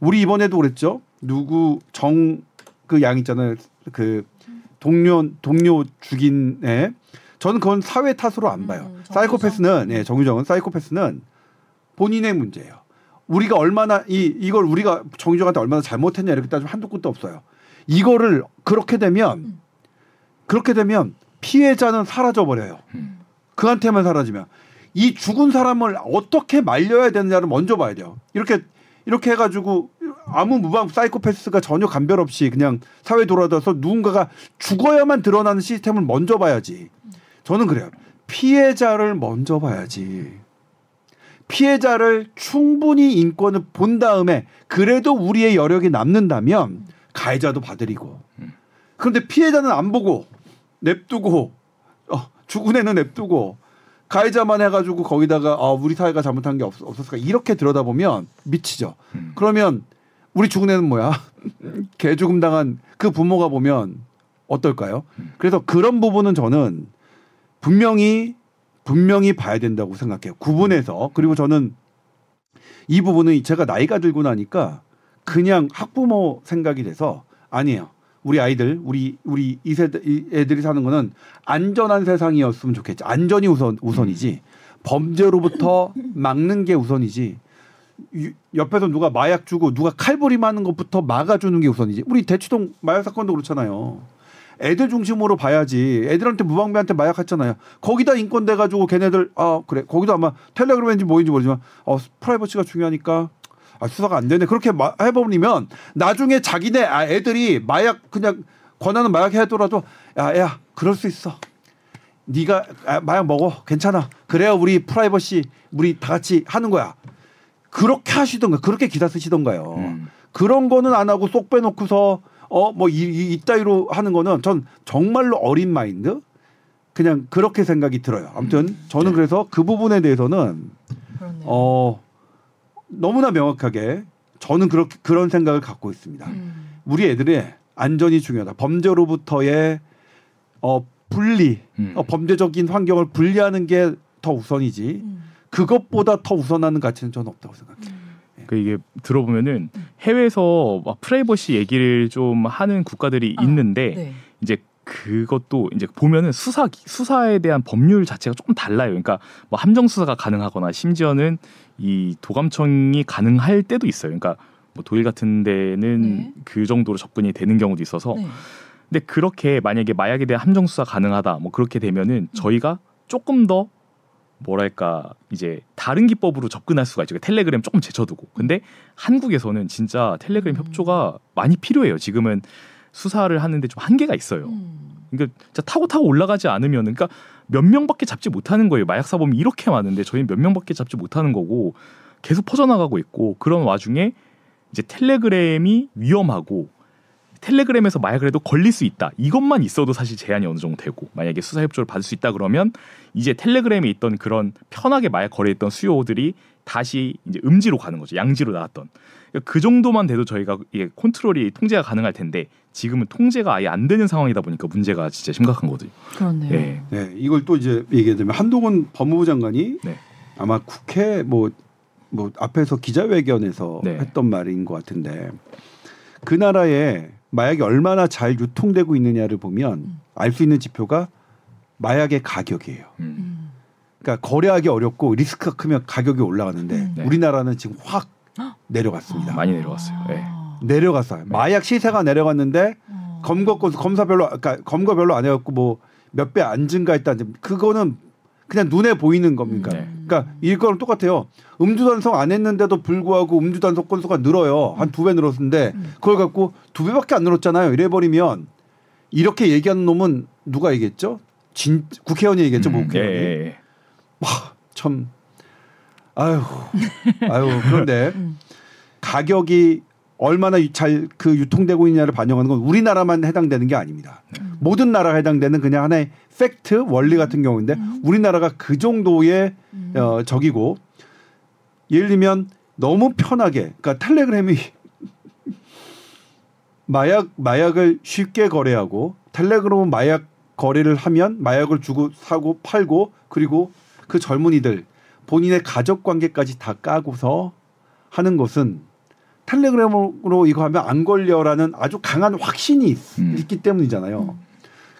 우리 이번에도 그랬죠. 누구 정 그 양 있잖아요. 그 동료 동료 죽인 애. 저는 그건 사회 탓으로 안 봐요. 음, 사이코패스는 예, 정유정은 사이코패스는 본인의 문제예요. 우리가 얼마나 이 이걸 우리가 정유정한테 얼마나 잘못했냐 이렇게 따지면 한두 끝도 없어요. 이거를 그렇게 되면 음. 그렇게 되면 피해자는 사라져 버려요. 음. 그한테만 사라지면. 이 죽은 사람을 어떻게 말려야 되느냐를 먼저 봐야 돼요. 이렇게 이렇게 해가지고 아무 무방 사이코패스가 전혀 감별 없이 그냥 사회 돌아다서 누군가가 죽어야만 드러나는 시스템을 먼저 봐야지. 저는 그래요. 피해자를 먼저 봐야지. 피해자를 충분히 인권을 본 다음에 그래도 우리의 여력이 남는다면 가해자도 봐드리고. 그런데 피해자는 안 보고 냅두고 어, 죽은 애는 냅두고 가해자만 해가지고 거기다가 아, 우리 사회가 잘못한 게 없, 없었을까 이렇게 들여다보면 미치죠. 음. 그러면 우리 죽은 애는 뭐야? 개 죽음 당한 그 부모가 보면 어떨까요? 그래서 그런 부분은 저는 분명히 분명히 봐야 된다고 생각해요. 구분해서. 그리고 저는 이 부분은 제가 나이가 들고 나니까 그냥 학부모 생각이 돼서 아니에요. 우리 아이들, 우리 우리 이 세대 이 애들이 사는 거는 안전한 세상이었으면 좋겠지. 안전이 우선 우선이지. 범죄로부터 막는 게 우선이지. 유, 옆에서 누가 마약 주고 누가 칼부림하는 것부터 막아주는 게 우선이지. 우리 대치동 마약 사건도 그렇잖아요. 애들 중심으로 봐야지. 애들한테 무방비한테 마약했잖아요. 거기다 인권돼 가지고 걔네들 아 그래 거기도 아마 텔레그램인지 뭐인지 모르지만 어 프라이버시가 중요하니까 아 수사가 안 되네. 그렇게 마, 해버리면 나중에 자기네 아, 애들이 마약 그냥 권하는 마약 해더라도 야야 그럴 수 있어. 네가 아, 마약 먹어 괜찮아. 그래야 우리 프라이버시 우리 다 같이 하는 거야. 그렇게 하시던가 그렇게 기사 쓰시던가요. 음. 그런 거는 안 하고 쏙 빼놓고서 어 뭐 이따위로 하는 거는 전 정말로 어린 마인드 그냥 그렇게 생각이 들어요. 아무튼 저는 네. 그래서 그 부분에 대해서는 그렇네요. 어 너무나 명확하게 저는 그렇게 그런 생각을 갖고 있습니다. 음. 우리 애들의 안전이 중요하다. 범죄로부터의 어 분리, 음. 어, 범죄적인 환경을 분리하는 게 더 우선이지. 음. 그것보다 더 우선하는 가치는 저는 없다고 생각해요. 음. 그 이게 들어보면은 해외에서 막 프라이버시 얘기를 좀 하는 국가들이 아, 있는데 네. 이제 그것도 이제 보면은 수사 수사에 대한 법률 자체가 조금 달라요. 그러니까 뭐 함정 수사가 가능하거나 심지어는 이 도감청이 가능할 때도 있어요. 그러니까 뭐 독일 같은 데는 네. 그 정도로 접근이 되는 경우도 있어서. 네. 근데 그렇게 만약에 마약에 대한 함정 수사 가능하다 뭐 그렇게 되면은 저희가 조금 더 뭐랄까 이제 다른 기법으로 접근할 수가 있죠. 텔레그램 조금 제쳐두고. 근데 한국에서는 진짜 텔레그램 음. 협조가 많이 필요해요. 지금은 수사를 하는데 좀 한계가 있어요. 음. 그러니까 진짜 타고 타고 올라가지 않으면 그러니까 몇 명밖에 잡지 못하는 거예요. 마약 사범이 이렇게 많은데 저희는 몇 명밖에 잡지 못하는 거고 계속 퍼져나가고 있고 그런 와중에 이제 텔레그램이 위험하고 텔레그램에서 마약을 해도 걸릴 수 있다. 이것만 있어도 사실 제한이 어느 정도 되고 만약에 수사 협조를 받을 수 있다 그러면 이제 텔레그램에 있던 그런 편하게 마약 거래했던 수요들이 다시 이제 음지로 가는 거죠. 양지로 나왔던. 그 정도만 돼도 저희가 이게 컨트롤이 통제가 가능할 텐데 지금은 통제가 아예 안 되는 상황이다 보니까 문제가 진짜 심각한 거죠. 그렇네요. 네. 네, 이걸 또 이제 얘기하자면 한동훈 법무부 장관이 네. 아마 국회 뭐, 뭐 앞에서 기자회견에서 네. 했던 말인 것 같은데 그 나라에 마약이 얼마나 잘 유통되고 있느냐를 보면 음. 알 수 있는 지표가 마약의 가격이에요. 음. 그러니까 거래하기 어렵고 리스크가 크면 가격이 올라가는데 음. 네. 우리나라는 지금 확 헉? 내려갔습니다. 아, 많이 내려갔어요. 네. 내려갔어요. 네. 마약 시세가 내려갔는데 어. 검거 검사별로 그러니까 검거 별로 안 해갖고 뭐 몇 배 안 증가했다. 그거는 그냥 눈에 보이는 겁니까? 네. 그러니까 이거랑 똑같아요. 음주 단속 안 했는데도 불구하고 음주 단속 건수가 늘어요. 한 두 배 늘었는데 그걸 갖고 두 배밖에 안 늘었잖아요. 이래버리면 이렇게 얘기하는 놈은 누가 얘기했죠? 진 국회의원이 얘기했죠. 음, 뭐 국회의원이. 예, 예. 와, 참 아유 아유 그런데 가격이 얼마나 잘 그 유통되고 있냐를 반영하는 건 우리나라만 해당되는 게 아닙니다. 음. 모든 나라가 해당되는 그냥 하나의 팩트 원리 같은 경우인데 음. 우리나라가 그 정도의 음. 어, 적이고 예를 들면 너무 편하게 그러니까 텔레그램이 마약 마약을 쉽게 거래하고 텔레그램은 마약 거래를 하면 마약을 주고 사고 팔고 그리고 그 젊은이들 본인의 가족 관계까지 다 까고서 하는 것은 텔레그램으로 이거 하면 안 걸려라는 아주 강한 확신이 있, 음. 있기 때문이잖아요. 음.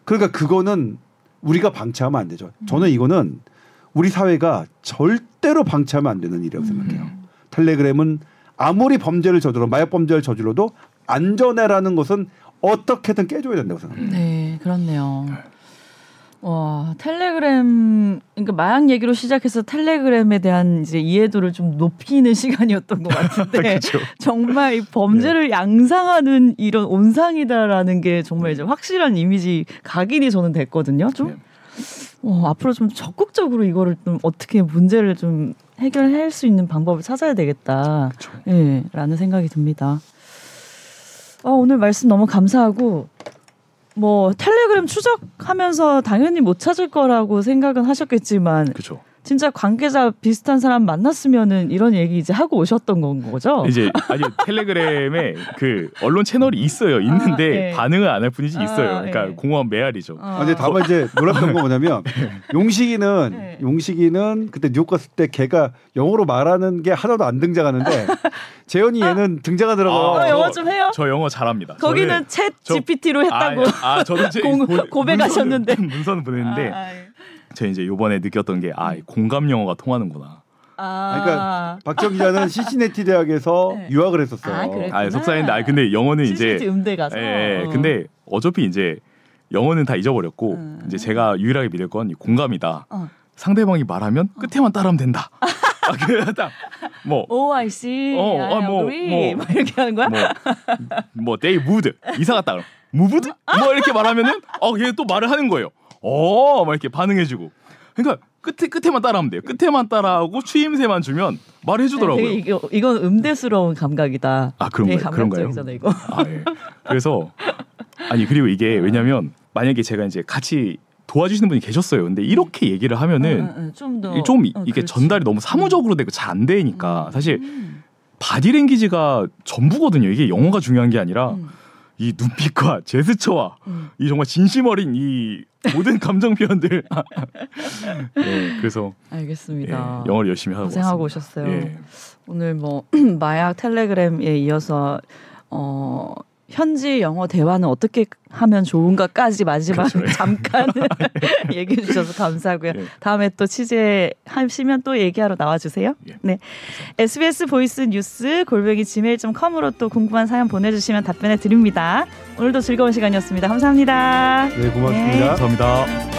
그러니까 그거는 우리가 방치하면 안 되죠. 음. 저는 이거는 우리 사회가 절대로 방치하면 안 되는 일이라고 음. 생각해요. 텔레그램은 아무리 범죄를 저질러 마약 범죄를 저질러도 안전해라는 것은 어떻게든 깨줘야 된다고 생각합니다. 네, 그렇네요. 와, 텔레그램 그러니까 마약 얘기로 시작해서 텔레그램에 대한 이제 이해도를 좀 높이는 시간이었던 것 같은데 정말 이 범죄를 네. 양상하는 이런 온상이다라는 게 정말 이제 확실한 이미지 각인이 저는 됐거든요. 좀 네. 어, 앞으로 좀 적극적으로 이거를 좀 어떻게 문제를 좀 해결할 수 있는 방법을 찾아야 되겠다. 예, 라는 생각이 듭니다. 어, 오늘 말씀 너무 감사하고. 뭐 텔레그램 추적하면서 당연히 못 찾을 거라고 생각은 하셨겠지만 그쵸. 진짜 관계자 비슷한 사람 만났으면은 이런 얘기 이제 하고 오셨던 건 거죠? 이제 아니 텔레그램에 그 언론 채널이 있어요. 있는데 아, 네. 반응을 안 할 뿐이지 아, 있어요. 그러니까 네. 공허한 메아리죠. 아, 근데 다만 어. 이제 놀랐던 거 뭐냐면 용식이는 네. 용식이는 그때 뉴욕 갔을 때 걔가 영어로 말하는 게 하나도 안 등장하는데 재현이 얘는 아, 등장하더라고요. 아, 저, 영어 좀 해요? 저 영어 잘합니다. 거기는 챗 지피티로 했다고. 아, 아 저도 공, 고, 고백하셨는데 문서는 보냈는데. 아, 아, 예. 저 이제 요번에 느꼈던 게 아, 공감 영어가 통하는구나. 아, 그러니까 박지원 기자는 신시내티 대학에서 네. 유학을 했었어요. 아, 아 석사인데, 아 근데 영어는 이제 음대 가서. 예, 어. 근데 어차피 이제 영어는 다 잊어버렸고 음. 이제 제가 유일하게 믿을 건 공감이다. 어. 상대방이 말하면 끝에만 따라하면 된다. 아, 그러다 뭐. Oh, I see. 어, I 아, 뭐, agree. 뭐, 뭐 이렇게 하는 거야? 뭐, 뭐 they would 이사 갔다 그럼 moved? 뭐 이렇게 말하면은 어, 얘 또 말을 하는 거예요. 어, 막 이렇게 반응해주고. 그러니까 끝에 끝에만 따라하면 돼요. 끝에만 따라하고 추임새만 주면 말해주더라고요. 네, 이거 이건 음대스러운 감각이다. 아 그런 거예요. 그런가요? 이거. 아, 예. 그래서 아니 그리고 이게 왜냐면 만약에 제가 이제 같이 도와주시는 분이 계셨어요. 근데 이렇게 얘기를 하면은 어, 어, 어, 좀 더, 좀 어, 이게 그렇지. 전달이 너무 사무적으로 되고 잘 안 되니까 사실 음. 바디랭귀지가 전부거든요. 이게 영어가 중요한 게 아니라. 음. 이 눈빛과 제스처와 음. 이 정말 진심 어린 이 모든 감정 표현들. 네, 그래서 알겠습니다. 예, 영어를 열심히 하고 고생하고 왔습니다. 오셨어요. 예. 오늘 뭐 마약 텔레그램에 이어서 어, 현지 영어 대화는 어떻게 하면 좋은가까지 마지막 그렇죠. 잠깐 얘기해 주셔서 감사하고요. 예. 다음에 또 취재하시면 또 얘기하러 나와주세요. 예. 네, 에스비에스 보이스 뉴스 골뱅이 지메일 닷컴으로 또 궁금한 사연 보내주시면 답변해 드립니다. 오늘도 즐거운 시간이었습니다. 감사합니다. 네, 고맙습니다. 네. 감사합니다.